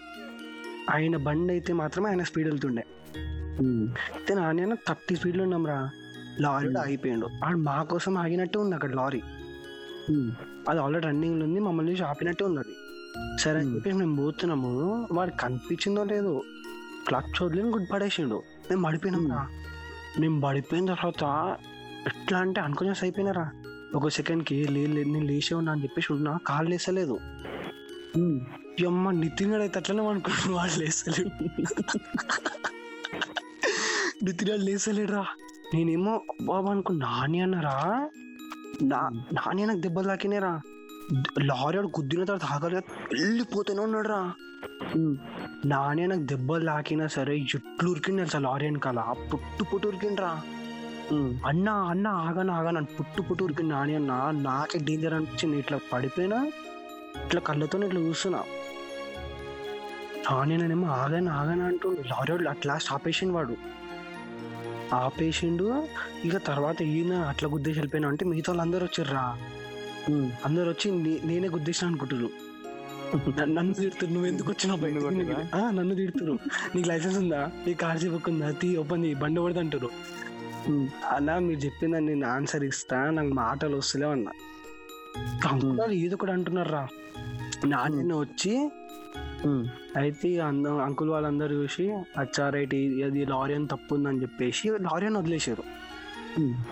ఆయన బండి అయితే మాత్రమే ఆయన స్పీడ్ వెళ్తుండే. అయితే నాన్న థర్టీ స్పీడ్లో ఉన్నాం రా, లారీలో ఆగిపోయాడు. ఆడు మా కోసం ఆగినట్టే ఉంది అక్కడ లారీ, అది ఆల్రెడీ రన్నింగ్లో ఉంది, మమ్మల్ని చూసి ఆపినట్టే ఉంది అది. సరే అని చెప్పేసి మేము పోతున్నాము, వాడు కనిపించిందో లేదో క్లచ్ వదిలేని గుడ్ పడేసాడు. మేము పడిపోయినాం రా. మేము పడిపోయిన తర్వాత ఎట్లా అంటే అన్కాన్షియస్ అయిపోయినారా. ఒక సెకండ్కి లేదు నేను లేచే ఉన్నా అని చెప్పేసి ఉన్నా, కాళ్ళు లేసలేదు. అమ్మ నితిన్ గారు అయితే అట్లనే అనుకుంటున్నాను, వాళ్ళు లేసలేడు, నితిన్ గారు లేసలేడు రా. నేనేమో బాబా అనుకున్నా, నాని అన్నారా నా నాని నాకు దెబ్బలు తాకినేరా. లారీ వాడు గుద్దిన తర్వాత ఆగలిగా వెళ్ళిపోతూనే ఉన్నాడు రా. నాని నాకు దెబ్బలు తాకినా సరే ఎట్లు ఉరికిండు తెలుసా లారీ వెనకాల, పుట్టు పుట్టు ఉరికిండ్రా. అన్నా అన్న ఆగాను ఆగాను అని పుట్టు పుట్టు ఉరికిండు నాని అన్న. నాకే డేంజర్ అనిపించింది, ఇట్లా పడిపోయినా ఇట్లా కళ్ళతో ఇట్లా చూస్తున్నా. నాని నేనేమో ఆగాను ఆగాను అంటుండు, లారీ వాడు అట్లా ఆపేసిండు, వాడు ఆపేసిండు. ఇక తర్వాత ఈయన అట్లా గుద్దేసి వెళ్ళిపోయినా అంటే మిగతా వాళ్ళు అందరు వచ్చిర్రా, అందరు వచ్చి నేనే గుద్దేసిన అనుకుంటున్నారు. నన్ను తిడుతురు, నువ్వు ఎందుకు వచ్చినావు, నన్ను తిడుతురు, నీకు లైసెన్స్ ఉందా, నీకు ఆర్సీ బుక్ ఉందా, తీ ఓపెన్ నీ బండి పడదు అంటారు. అలా మీరు చెప్పిందని నేను ఆన్సర్ ఇస్తా, నాకు మాటలు వస్తలేవు అన్న. అంకుల్ ఏదో కూడా అంటున్నారు రా. నాన్న వచ్చి అయితే అంద అంకుల్ వాళ్ళందరూ చూసి అచ్చా రైట్ అది లారీ అని తప్పు ఉందని చెప్పేసి లారీ అని వదిలేశారు.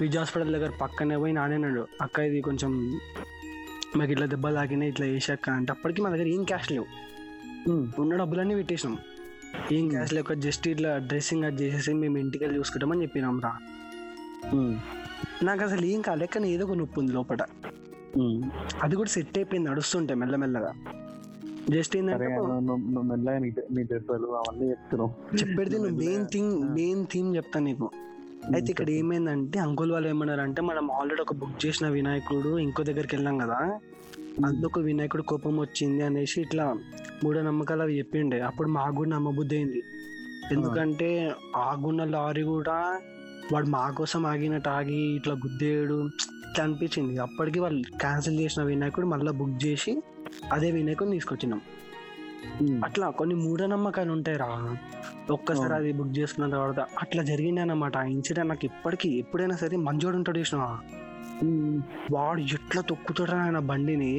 విజయ్ హాస్పిటల్ దగ్గర పక్కనే పోయి నానేనాడు, అక్క ఇది కొంచెం మాకు ఇట్లా దెబ్బలు తాకినాయి ఇట్లా వేసాక అంటే, అప్పటికి మా దగ్గర ఏం క్యాష్ లేవు, ఉన్న డబ్బులన్నీ పెట్టేసినాం. ఏం క్యాష్ లేక జస్ట్ ఇట్లా డ్రెస్సింగ్ అది చేసేసి మేము ఇంటికి వెళ్ళి చూసుకుంటామని చెప్పినాం రా. నాకు అసలు ఏం కాలేదు, కానీ ఏదో ఒక నొప్పి ఉంది లోపల, అది కూడా సెట్ అయిపోయింది నడుస్తుంటే మెల్లమెల్లగా. జస్ట్ ఏంటంటే చెప్పేది మెయిన్ థింగ్ మెయిన్ థీమ్ చెప్తాను నీకు. అయితే ఇక్కడ ఏమైందంటే అంకుల్ వాళ్ళు ఏమన్నారంటే, మనం ఆల్రెడీ ఒక బుక్ చేసిన వినాయకుడు ఇంకో దగ్గరికి వెళ్ళాం కదా, అందుకు వినాయకుడు కోపం వచ్చింది అనేసి ఇట్లా మూఢ నమ్మకాలు అవి చెప్పిండే. అప్పుడు మా గుడి నమ్మబుద్ధి అయింది, ఎందుకంటే ఆగున్న లారీ కూడా వాడు మా కోసం ఆగినట్టు ఆగి ఇట్లా గుద్దేయడు ఇట్లా అనిపించింది. అప్పటికి వాళ్ళు క్యాన్సిల్ చేసిన వినాయకుడు మళ్ళీ బుక్ చేసి అదే వినాయకుడు తీసుకొచ్చినాం. అట్లా కొన్ని మూఢనమ్మకాలు ఉంటాయి రా, ఒక్కసారి అది బుక్ చేసుకున్న తర్వాత అట్లా జరిగింది అన్నమాట. ఆ ఇన్సిడెంట్ నాకు ఇప్పటికీ ఎప్పుడైనా సరే మంచోడు ఉంటాడు చూసినావా, వాడు ఎట్లా తొక్కుతాడు ఆయన బండిని,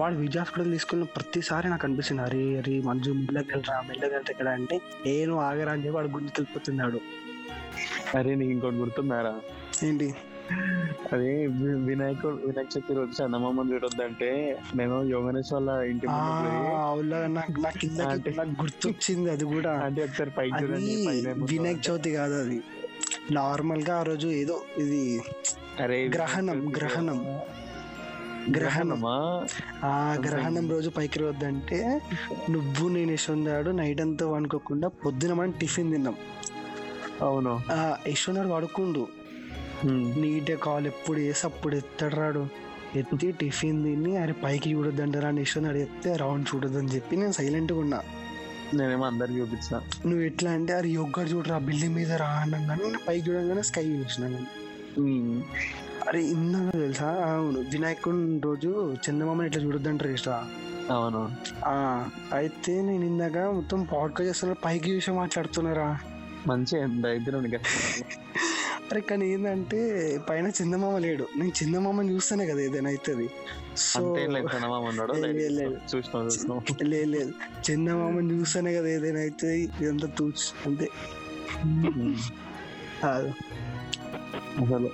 వాడు విజయ్ హాస్పిటల్ తీసుకున్న ప్రతిసారి నాకు అనిపిస్తుంది అరే అరే మంజు మెల్లగెళ్ళరా మెల్లగెళ్ళరా ఇక్కడ అంటే నేను ఆగరా అని చెప్పి వాడు గుంజుకి వెళ్ళిపోతున్నాడు. అరే నీకు ఇంకోటి గుర్తుందారా ఏంటి, అదే వినాయకుడు వినాయక చవితి రోజు చందమామ చూడొద్దంటే నేను యోగనేశ్వర్ వాళ్ళ ఇంటి గుర్తొచ్చింది. అది కూడా అంటే ఒకసారి పైకి చూడండి, వినాయక చవితి కాదు అది, నార్మల్ గా ఆ రోజు ఏదో ఇది అరే గ్రహణం గ్రహణం గ్రహణమా ఆ గ్రహణం రోజు పైకి వద్దంటే నువ్వు నేను యశ్వంతాడు నైట్ అంతా వండుకోకుండా పొద్దున మనం టిఫిన్ తిన్నాం. అవును యశ్వంతాడు వాడుకుండు నీటే కాల్ ఎప్పుడు వేసి అప్పుడు ఎత్తాడు రాడు, ఎత్తి టిఫిన్ తిని అరే పైకి చూడొద్దంటారా అని యశ్వంతాడు ఎత్తే రౌండ్ చూడొద్దని చెప్పి నేను సైలెంట్గా ఉన్నా. నేనేమో అందరు చూపించిన. నువ్వు ఎట్లా అంటే అది ఒక్కడు చూడరా బిల్డింగ్ మీద రా అన్నాం, కానీ పైకి చూడంగానే స్కై చూసినా. అరే ఇందాక తెలుసా, అవును వినాయకుని రోజు చందమామని ఇట్లా చూడొద్దంటారు ఇష్టరా. అవును, అయితే నేను ఇందాక మొత్తం పాడ్కాస్ట్ చేస్తున్నా, పైకి చూసి మాట్లాడుతున్నారా మంచి దగ్గర. అరే కానీ ఏంటంటే పైన చందమామ లేడు, నేను చందమామని చూస్తానే కదా ఏదైనా అవుతుంది. సో లేదు, చందమామని చూస్తానే కదా ఏదైనా అవుతుంది, ఇదంతా తూచు అంతే. అసలు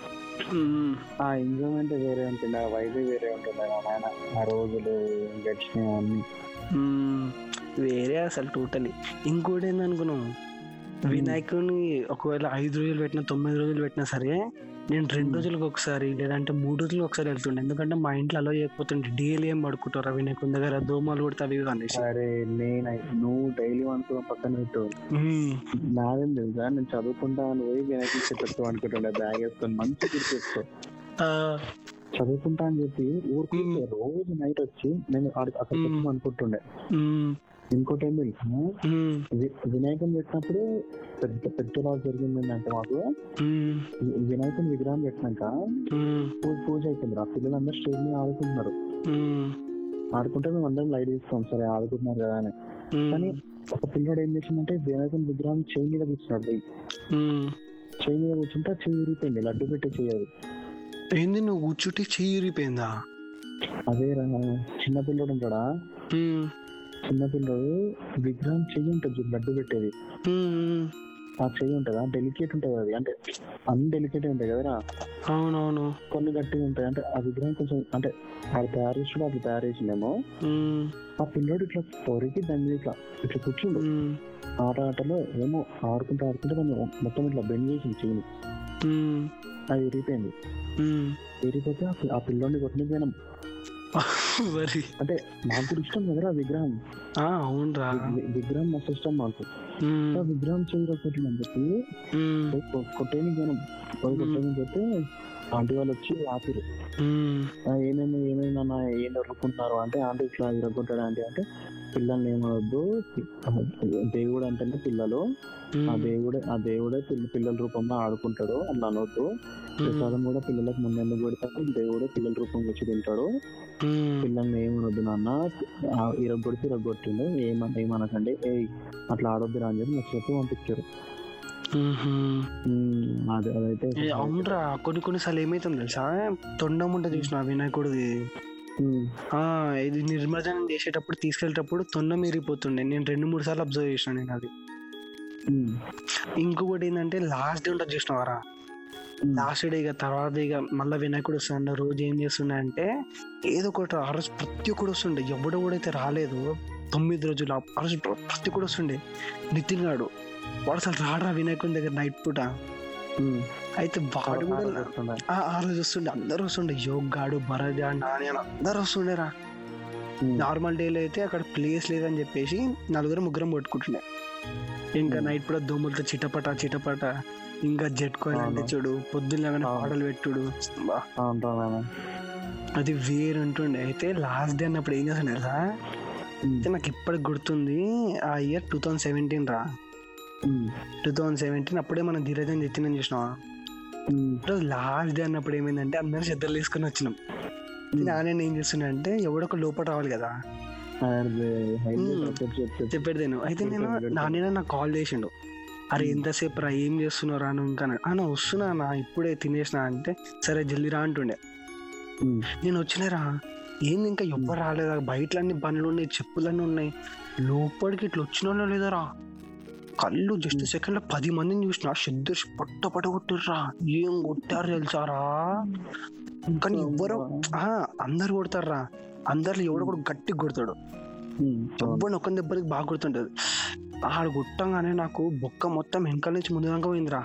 ఆ ఎంజాయ్మెంట్ వేరే ఉంటుంది, వైబ్ వేరే ఉంటుంది ఆ రోజులు గడిచిన అన్ని వేరే అసలు టోటలీ. ఇంకోటి ఏందనుకున్నాం, వినాయకుని ఒకవేళ ఐదు రోజులు పెట్టినా తొమ్మిది రోజులు పెట్టినా సరే నేను రెండు రోజులకు ఒకసారి లేదంటే మూడు రోజులకు ఒకసారి వెళ్తుండే, ఎందుకంటే మా ఇంట్లో అలా చేయకపోతుండే. డైలీ ఏం పడుకుంటారా వినాయకుని దగ్గర, దోమలు కొడితే అవి కానీ. సరే నేను నువ్వు డైలీ అనుకున్న పక్కన పెట్టు, నాదేం తెలుసా నేను చదువుకుంటాను పోయి వినాయకుని చెప్పు అనుకుంటుండే, బ్యాగ్ వేసుకొని మంచి గుర్తు చదువుకుంటా అని చెప్పి ఊరికి రోజు నైట్ వచ్చి నేను అక్కడ అనుకుంటుండే. ఇంకోటి ఏం తెలుసు, వినాయకుని పెట్టినప్పుడు పెద్ద పెద్ద లాస్ జరిగింది ఏంటంటే మాకు, వినాయకుని విగ్రహం పెట్టినాక పూజ పూజ అయిపోయింది, ఆ పిల్లలందరూ స్టేజ్ మీద ఆడుకుంటున్నారు. ఆడుకుంటే మేము అందరం లైట్ తీస్తాం, సరే ఆడుకుంటున్నారు కదా అని. కానీ ఒక పిల్లడు ఏం చేసిందంటే వినాయకుని విగ్రహం చేయి మీద కూర్చున్నాడు, చేయి మీద కూర్చుంటే చేయి విరిగిపోయింది, లడ్డు పెట్టి చేయాలి. ఏంది నువ్వు కూర్చుంటే చేయి విరిగిపోయిందా? అదే రా చిన్న పిల్లడు ఉంటాడా, చిన్నపిల్లడు విగ్రహం చెయ్యి ఉంటుంది లడ్డు పెట్టేది, ఆ చెయ్యి ఉంటుంది డెలికేట్ ఉంటుంది, అది అంటే అన్ని డెలికేట్ ఉంటాయి కదరా. అవునవును, కొన్ని గట్టిగా ఉంటాయి, అంటే ఆ విగ్రహం కొంచెం అంటే అది తయారు చేసి అట్లా తయారు చేసిందేమో. ఆ పిల్లడు ఇట్లా పొరికి దాన్ని ఇట్లా ఇట్లా కూర్చుండు, ఆట ఆటలో ఏమో ఆడుకుంటూ ఆడుకుంటే దాన్ని మొత్తం ఇట్లా బెండ్ చేసి చెయ్యి అది విరిగిపోయింది. విరిగిపోతే ఆ పిల్లోడిని కొట్టిన అంటే నాకు ఇష్టం కదా విగ్రహం, విగ్రహం మస్తు ఇష్టం మాకు, విగ్రహం చేతిలో కొట్టిన చెప్పి కొట్టేని జనం కొట్టేని చెప్తే ఆంటీ వాళ్ళు వచ్చి ఆపిరు, ఏమైనా ఏమైనా ఏం దొరుకుతున్నారు అంటే, ఆంటీ ఇట్లా ఇరగొట్టాడు ఆంటీ అంటే, పిల్లల్ని ఏమవద్దు దేవుడు అంటేనే పిల్లలు, ఆ దేవుడే ఆ దేవుడే పిల్లల రూపంలో ఆడుకుంటాడు అని అనొద్దు, ప్రసాదం కూడా పిల్లలకు ముందెందుకు పెడతాడు, దేవుడే పిల్లల రూపంలో వచ్చి తింటాడు, పిల్లల్ని ఏమనొద్దు నాన్న, ఇరగొడితే ఇరగొట్టిండు ఏమ ఏమనకండి ఏ అట్లా ఆడొద్దు అని చెప్పి నాకు చెప్పి పంపించారు. అవునరా కొన్ని కొన్నిసార్లు ఏమైతుంది తెలుసా, తొండముంట చూసిన వినాయకుడిది, ఇది నిర్మాజనం చేసేటప్పుడు తీసుకెళ్ళేటప్పుడు తొండం ఇరిగిపోతుండే, నేను రెండు మూడు సార్లు అబ్జర్వ్ చేసిన నేను అది. ఇంకొకటి ఏంటంటే లాస్ట్ డే ఉంటుంది చూసిన వారా, లాస్ట్ డే ఇక తర్వాత ఇక మళ్ళీ వినాయకుడు వస్తుండే రోజు, ఏం చేస్తుండే అంటే ఏదో ఒకటి ఆ రోజు ప్రతి ఒక్కడు వస్తుండే, ఎవడో కూడైతే రాలేదు తొమ్మిది రోజులు ఆ రోజు ప్రతి ఒక్కడు వస్తుండే. నితిన్ గాడు వాడు అసలు రాడరా వినాయకుడి దగ్గర నైట్ పూట, అయితే వాడు కూడా ఆ రోజు వస్తుండే, అందరు వస్తుండే, యోగ్గాడు భరజా నాని అని అందరు వస్తుండేరా. నార్మల్ డేలో అయితే అక్కడ ప్లేస్ లేదని చెప్పేసి నలుగురు ముగ్గురం కొట్టుకుంటుండే, ఇంకా నైట్ కూడా దోమలతో చిటపట చిటపట, ఇంకా జెట్ కాయిల్ అంటే చూడు పొద్దున్న పాటలు పెట్టుడు అది వేరు ఉంటుండే. అయితే లాస్ట్ డే అన్నప్పుడు ఏం చేస్తుండే రా, అయితే నాకు ఇప్పటికి గుర్తుంది ఆ ఇయర్ టూ థౌజండ్ సెవెంటీన్ రా టూ థౌజండ్ సెవెంటీన్ అప్పుడే మనం ధీరజ్ అని తెచ్చిందని చూసినావా. ఈరోజు లాస్ట్ డే అన్నప్పుడు ఏమైందంటే అందరూ చెద్దలు తీసుకుని వచ్చినాం, నాన్న ఏం చేస్తున్నా అంటే ఎవడొక లోపల రావాలి కదా చెప్పాడు నేను, అయితే నేను నాన్న నాకు కాల్ చేసిండు, అరే ఎంతసేపు రా ఏం చేస్తున్నావు రా నువ్వు ఇంకా అన్న, వస్తున్నా నా ఇప్పుడే తినేసినా అంటే సరే జల్దీ రా అంటుండే. నేను వచ్చినారా ఏంది ఇంకా ఎవరు రాలేదా, బయటలన్నీ బండ్లు ఉన్నాయి చెప్పులన్నీ ఉన్నాయి, లోపలికి ఇట్లా వచ్చిన లేదా రా, కళ్ళు జస్ట్ సెకండ్ లో పది మందిని చూసిన, సిద్ధర్ పొట్ట పట్ట కొట్టిర్రా, ఏం కొట్టారు తెలుసారా, కానీ ఎవరో అందరు కొడతారా, అందరిలో ఎవడో కూడా గట్టిగా కొడతాడు, ఎవరిని ఒక్క దెబ్బరికి బాగా కొడుతుంటది. ఆడు కొట్టంగానే నాకు బొక్క మొత్తం వెనకాల నుంచి ముందు దాకా పోయిందిరా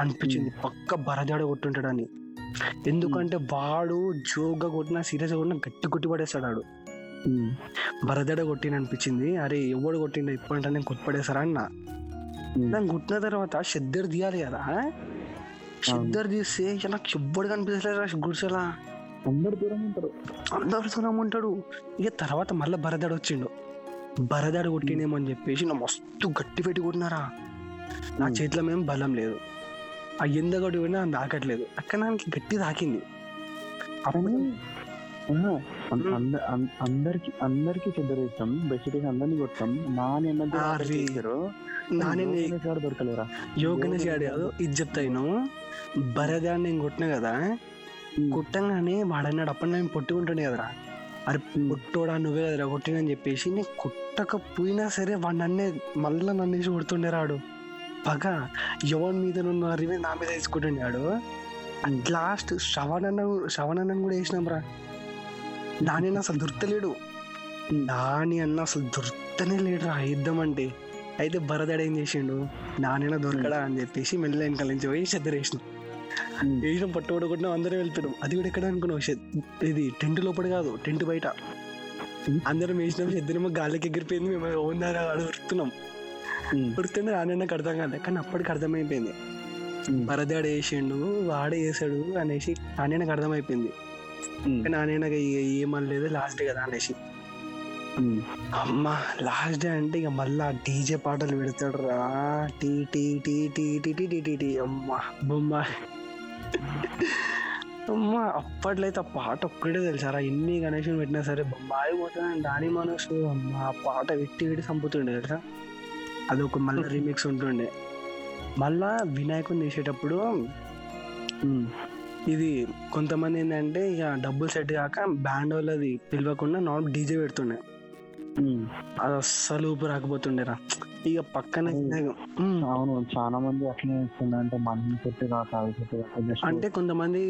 అనిపించింది, పక్క బరజాడ కొట్టుంటాడని, ఎందుకంటే వాడు జోగ్గా కొట్టినా సీరియస్గా కొట్టినా గట్టి కొట్టి పడేస్తాడు ఆడు, బరదడ కొట్టిన అనిపించింది. అరే ఎవడు కొట్టిండే ఇప్పుడంటే నేను కొట్టుపడేసారా అన్న, దాన్ని కొట్టిన తర్వాత షెద్దరు తీయాలి కదా, షెద్దరు తీస్తే నాకు చెబ్బడు కనిపిస్తలేదురా గుడిసెలా, అందరు దూరం ఉంటారు అందరు దూరం ఉంటాడు. ఇక తర్వాత మళ్ళీ బరదడ వచ్చిండు, బరదాడు కొట్టినేమో అని చెప్పేసి నా మస్తు గట్టి పెట్టి కొట్టినారా. నా చేతిలో మేము బలం లేదు, ఆ ఎంత గట్టి కొట్టినా అది తాకట్లేదు, అక్కడ నాకు గట్టి తాకింది. అప్పుడు అందరికి అందరికి చెద్దరేస్తాం, బెడ్షీట్ అందరినీ కొట్టాం. నాన్న దొరకలేరా యోగేష్ గారు కాదు, ఇది చెప్తా నేను. బరదాన్ని నేను కొట్టినా కదా, కొట్టంగానే వాడన్నాడు, అప్పుడు నేను పొట్టుకుంటాను కదరా, అరే కొట్టోడా నువ్వే కదరా కొట్టినని చెప్పేసి. నేను కొట్టకపోయినా సరే వాడు నన్నే మళ్ళీ నన్నేసి కొడుతుండేరాడు. పగా యువన్ మీదనున్న రివే నా మీద వేసుకుంటుండేవాడు. అండ్ లాస్ట్ శ్రవణన్న శ్రవణన్నను కూడా వేసినాం రా. నాని అన్న అసలు దొరకలేడు, నాని అన్న అసలు దొరకనే లేడు రా యుద్ధమంటే. అయితే బరదాడు ఏం చేసిండు, నాన్న దొరకడా అని చెప్పేసి మెల్ల వెనకాల నుంచి పోయి చెద్దరేసినాం. వేసిన పట్టు పడకుండా అందరూ వెళ్ళిపోయాం. అది కూడా ఎక్కడ అనుకున్నాం, ఇది టెంట్ లోపల కాదు, టెంట్ బయట అందరం వేసినాం. చెద్దరేమో గాలికి ఎగిరిపోయింది, మేము ఓనారా దొరుకుతున్నాం. దొరుకుతుంటే నాన్నకు అర్థం కాదు, కానీ అప్పటికి అర్థమైపోయింది బరదాడు వేసిండు వాడే వేసాడు అనేసి నాన్నకు అర్థమైపోయింది. నాన్న ఏమనలేదు, లాస్ట్ డే కదా అనేసి. అమ్మా లాస్ట్ డే అంటే ఇక మళ్ళా డీజే పాటలు పెడతాడు రా, టీ టీ టీ టీ టీ టీ టీ టీ టీ అమ్మా బొమ్మ అమ్మా. అప్పట్లో అయితే ఆ పాట ఒక్కడే తెలుసారా, ఎన్ని కనెక్షన్ పెట్టినా సరే బొమ్మాయి పోతుందని దాని మనసు. అమ్మా ఆ పాట పెట్టి పెట్టి చంపుతుండే తెలుసా. అది ఒక మళ్ళీ రీమిక్స్ ఉంటుండే. మళ్ళా వినాయకుడిని వేసేటప్పుడు ఇది కొంతమంది ఏంటంటే ఇక డబ్బులు సెట్ కాక బ్యాండ్ వాళ్ళది పిలవకుండా నాన్ డీజే పెడుతుండే. అది అస్సలు ఊపు రాకపోతుండేరా. ఇక పక్కన అవును చాలా మంది అట్లే అంటే అంటే కొంతమంది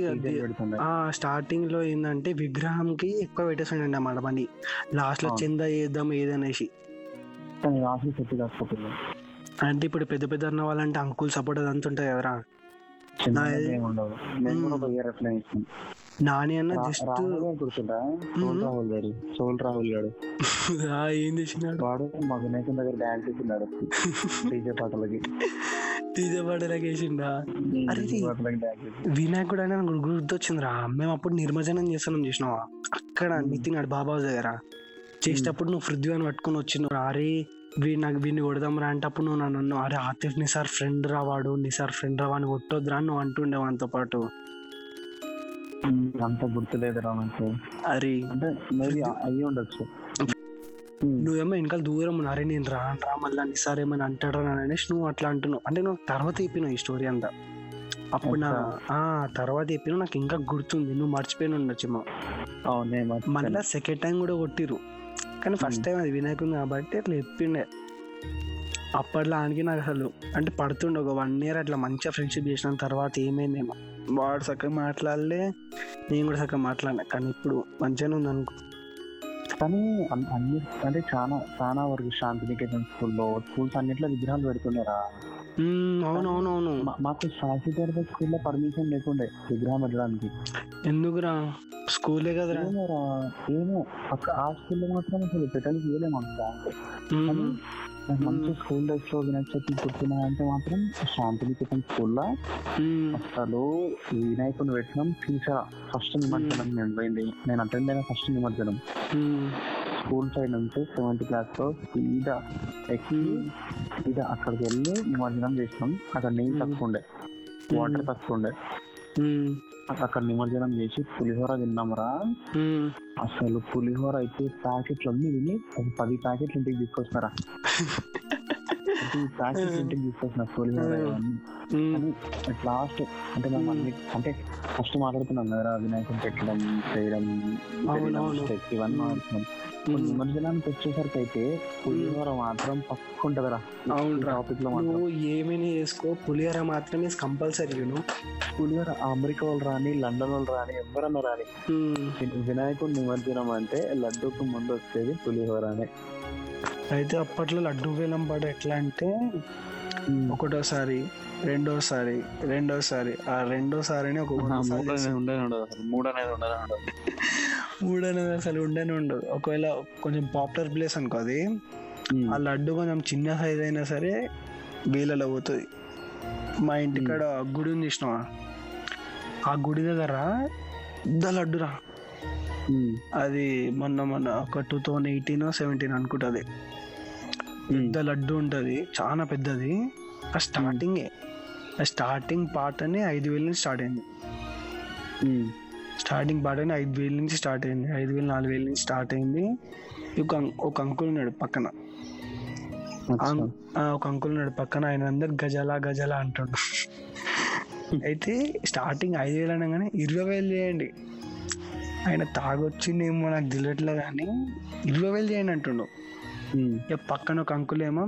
స్టార్టింగ్ లో ఏంటంటే విగ్రహంకి ఎక్కువ పెట్టేస్తుండే అన్నమాట మంది. లాస్ట్ లో చందా చేద్దాం ఏదనేసి అంటే ఇప్పుడు పెద్ద పెద్ద అన్న వాళ్ళంటే అంకుల్ సపోర్ట్ అంత ఉంటాయి కదరా. నాని అన్న జస్ట్ కూర్చుంటా సోల్ రాహుల్ గారు ఏం చేసినాడు, వాడు మా వినాయకుని దగ్గర డాన్స్ చేసినాడు డీజే పాటలకి, డీజే పాటలకి వేసిండా. అరే వినాయకుడు అని గుర్తొచ్చిందిరా, మేము అప్పుడు నిర్మజనం చేస్తున్నాం చేసినావా అక్కడ నితిన్ గారు బాబాజు దగ్గర చేసేటప్పుడు నువ్వు పృథ్వీని పట్టుకుని వచ్చినావు. అరే వీ నాకు వీడిని కొడదాం రా అంటే అప్పుడు నువ్వు నన్ను అన్నావు, అరే ఆతిఫ్ నిసార్ ఫ్రెండ్ రా వాడు, నిసార్ ఫ్రెండ్ రా వాడిని కొట్టొద్దురా నువ్వు అంటుండేవా. అంతో పాటు అంత గుర్తులేదురా నాకు, అరే అంటే అయ్యి ఉండొచ్చు. నువ్వేమో ఇంకా దూరం ఉన్నా, అరే నేను రా రా మళ్ళీ నిసార్ ఏమైనా అంటాడు అని అనేసి నువ్వు అట్లా అంటున్నావు. అంటే నువ్వు తర్వాత చెప్పినావు ఈ స్టోరీ అంతా, అప్పుడు నా తర్వాత చెప్పినావు, నాకు ఇంకా గుర్తుంది. నువ్వు మర్చిపోయిన ఉండొచ్చేమో. అవును మళ్ళీ సెకండ్ టైం కూడా కొట్టిరు, కానీ ఫస్ట్ టైం అది వినాయకుడు కాబట్టి అట్లా చెప్పిండే. అప్పట్లో ఆయనకి నాకు అసలు అంటే పడుతుండే ఒక వన్ ఇయర్ అట్లా మంచిగా ఫ్రెండ్షిప్ చేసిన తర్వాత ఏమైందేమో, వాడు చక్కగా మాట్లాడలే, నేను కూడా చక్కగా మాట్లాడినా. కానీ ఇప్పుడు మంచిగానే ఉంది అనుకో. కానీ అన్ని అంటే చాలా చాలా వరకు శాంతినికేతన్ స్కూల్లో స్కూల్స్ అన్నిట్లో విగ్రహాలు పెడుతున్నారా. అవునవునవును, మాకు శాంతి తరగతి స్కూల్లో పర్మిషన్ లేకుండే విగ్రహం పెట్టడానికి. ఎందుకురా స్కూలే కదరా, ఏమో ఆ స్కూల్లో మాత్రం అసలు పెట్టడానికి వేయలేము అంతా. మంచి స్కూల్ డేస్ లో వినాయక చవితి పుట్టినాయంటే మాత్రం శాంతినికేతన్ స్కూల్లో అసలు వినాయకుని పెట్టడం చూసారా. ఫస్ట్ నిమజ్జనం నేను పోయింది, నేను అటెండ్ అయిన ఫస్ట్ నిమజ్జనం స్కూల్ సైడ్ నుంచి సెవెంత్ క్లాస్ లో సీదా ఎక్కి సీదా అక్కడికి వెళ్ళి నిమజ్జనం చేసినాం. అక్కడ నీళ్ళు తక్కువ ఉండే, వాటర్ తక్కువ ఉండే, అక్కడ నిమజ్జనం చేసి పులిహోర తిన్నామరా. అసలు పులిహోర అయితే ప్యాకెట్లు అన్ని తిని ఒక పది ప్యాకెట్లు ఇంటికి తీసుకొస్తారా, ప్యాకెట్లు ఇంటికి తీసుకొస్తున్నారు పులిహోర. లాస్ట్ అంటే మనం అంటే ఫస్ట్ మాట్లాడుతున్నాం కదా వినాయకుడు పెట్టడం చేయడం ఇవన్నీ మాట్లాడుతున్నాం. నిమజ్జనానికి వచ్చేసరికి అయితే పులిహోర మాత్రం పక్కుంటదిరా. నువ్వు ఏమైనా చేసుకో పులిహోర మాత్రమే కంపల్సరీ. పులిహోర అమెరికా వాళ్ళు రాని, లండన్ వాళ్ళు రాని, ఎవరన్నా రాని వినాయకుడు నిమజ్జనం అంటే లడ్డూకు ముందు వచ్చేది పులిహోరనే. అయితే అప్పట్లో లడ్డూ వేలం పాట ఎట్లా అంటే ఒకటోసారి రెండోసారి రెండోసారి ఆ రెండోసారి మూడు అనేది ఉండదు, మూడు అనేది అసలు ఉండనే ఉండదు. ఒకవేళ కొంచెం పాపులర్ ప్లేస్ అనుకో, అది ఆ లడ్డు కొంచెం చిన్న సైజ్ అయినా సరే వేలలో పోతుంది. మా ఇంటికాడ గుడి ఉంది చూసినావా, ఆ గుడి దగ్గర పెద్ద లడ్డురా, అది మొన్న మన ఒక టూ థౌజండ్ ఎయిటీన్ సెవెంటీన్ అనుకుంటుంది. పెద్ద లడ్డు ఉంటుంది, చాలా పెద్దది. ఆ స్టార్టింగే ఆ స్టార్టింగ్ పార్ట్ అని ఐదు వేల నుంచి స్టార్ట్ అయింది. స్టార్టింగ్ పార్ట్ అని ఐదు వేల నుంచి స్టార్ట్ అయింది ఐదు వేలు నాలుగు వేల నుంచి స్టార్ట్ అయింది. ఒక ఒక అంకుల్ ఉన్నాడు పక్కన, ఒక అంకుల్ ఉన్నాడు పక్కన ఆయన అందరు గజాల గజాల అంటుండు. అయితే స్టార్టింగ్ ఐదు వేలు అనగానే ఇరవై వేలు చేయండి, ఆయన తాగొచ్చిందేమో నాకు తెలియట్లే కానీ ఇరవై వేలు చేయండి అంటుండు. ఇక పక్కన ఒక అంకుల్ ఏమో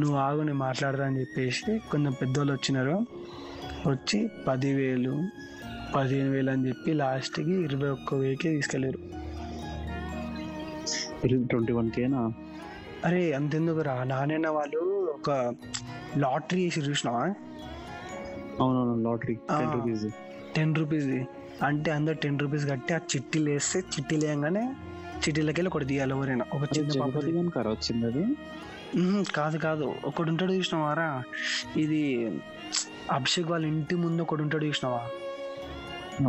నువ్వు ఆగు నేను మాట్లాడదా అని చెప్పేసి కొంచెం పెద్దోళ్ళు వచ్చినారు, వచ్చి పదివేలు పదిహేను వేలు అని చెప్పి లాస్ట్కి ఇరవై ఒక్క వేలకే తీసుకెళ్ళారు. ట్వంటీ వన్ కేనా? అరే అంతెందుకు రా, నాన్న వాళ్ళు ఒక లాటరీ వేసి చూసినావా? అవునవును lottery ten rupees ten rupees అంటే అందరు టెన్ రూపీస్ కట్టి ఆ చిట్టీలు వేస్తే చిట్టీలు వేయగానే చిట్టీలకి వెళ్ళి ఒకటి తీయాలి ఎవరైనా. ఒక చిన్న వచ్చింది అది కాదు కాదు ఒకటి ఉంటాడు చూసినావారా, ఇది అభిషేక్ వాళ్ళ ఇంటి ముందు ఒకటి ఉంటాడు చూసినావా?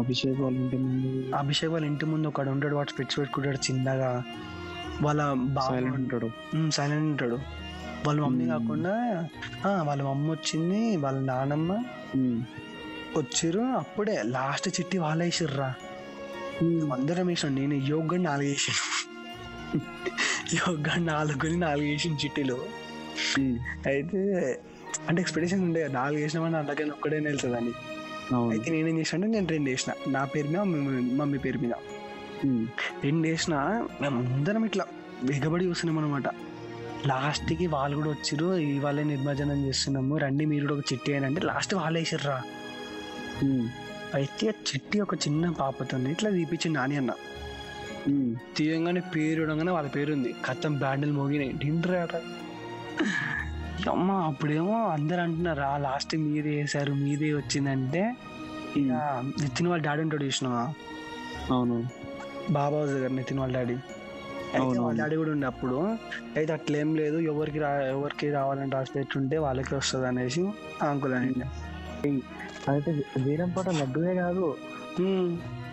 అభిషేక్ వాళ్ళ ఇంటి ముందు అభిషేక్ వాళ్ళ ఇంటి ముందు ఒకడు ఉంటాడు, వాడు స్పెట్స్ పెట్టుకుంటాడు చిన్నగా, వాళ్ళ బాబాయ్ ఉంటాడు సైలెంట్ ఉంటాడు. వాళ్ళ మమ్మీ కాకుండా వాళ్ళ మమ్మీ వచ్చింది, వాళ్ళ నానమ్మ వచ్చిర్రు, అప్పుడే లాస్ట్ చిట్టి వాళ్ళే వేసిర్రా. అందరం వేసాను, నేను యోగా నాలుగు వేసాను, యోగా నాలుగుని నాలుగు వేసిన చిట్టిలో. అయితే అంటే ఎక్స్పెక్టేషన్ ఉండే నాలుగు వేసినామని అంతకైనా ఒక్కడైనా వెళ్తుందని. అయితే నేనేం చేసిన అంటే నేను రెండు వేసిన, నా పేరు మీద మమ్మీ పేరు మీద రెండు వేసిన. మేము అందరం ఇట్లా వెగబడి చూస్తున్నాం అనమాట. లాస్ట్కి వాళ్ళు కూడా వచ్చిర్రు, ఇవాళే నిర్మాజనం చేస్తున్నాము రండి మీరు కూడా ఒక చిట్టి అని అంటే లాస్ట్ వాళ్ళు వేసిర్రా. అయితే చిట్టి ఒక చిన్న పాపతుంది ఇట్లా తీపిచ్చింది నాని అన్న. తీయంగానే పేరు ఇవ్వడంగానే వాళ్ళ పేరు ఉంది, కథం బ్యాండిల్ మోగినాయి డిండ్రా అమ్మ. అప్పుడేమో అందరు అంటున్నారా లాస్ట్ మీదే వేసారు మీదే వచ్చిందంటే, ఇక నితిన్ వాళ్ళ డాడీ ఉంటాడు చూసినావా? అవును బాబా దగ్గర నితిన్ వాళ్ళ డాడీ, వాళ్ళ డాడీ కూడా ఉండే అప్పుడు. అయితే అట్లేం లేదు ఎవరికి రా ఎవరికి రావాలని రాసి పెట్టుంటే వాళ్ళకి వస్తుంది అనేసి అంకుల్ అని. అయితే వీరంపాట లడ్డునే కాదు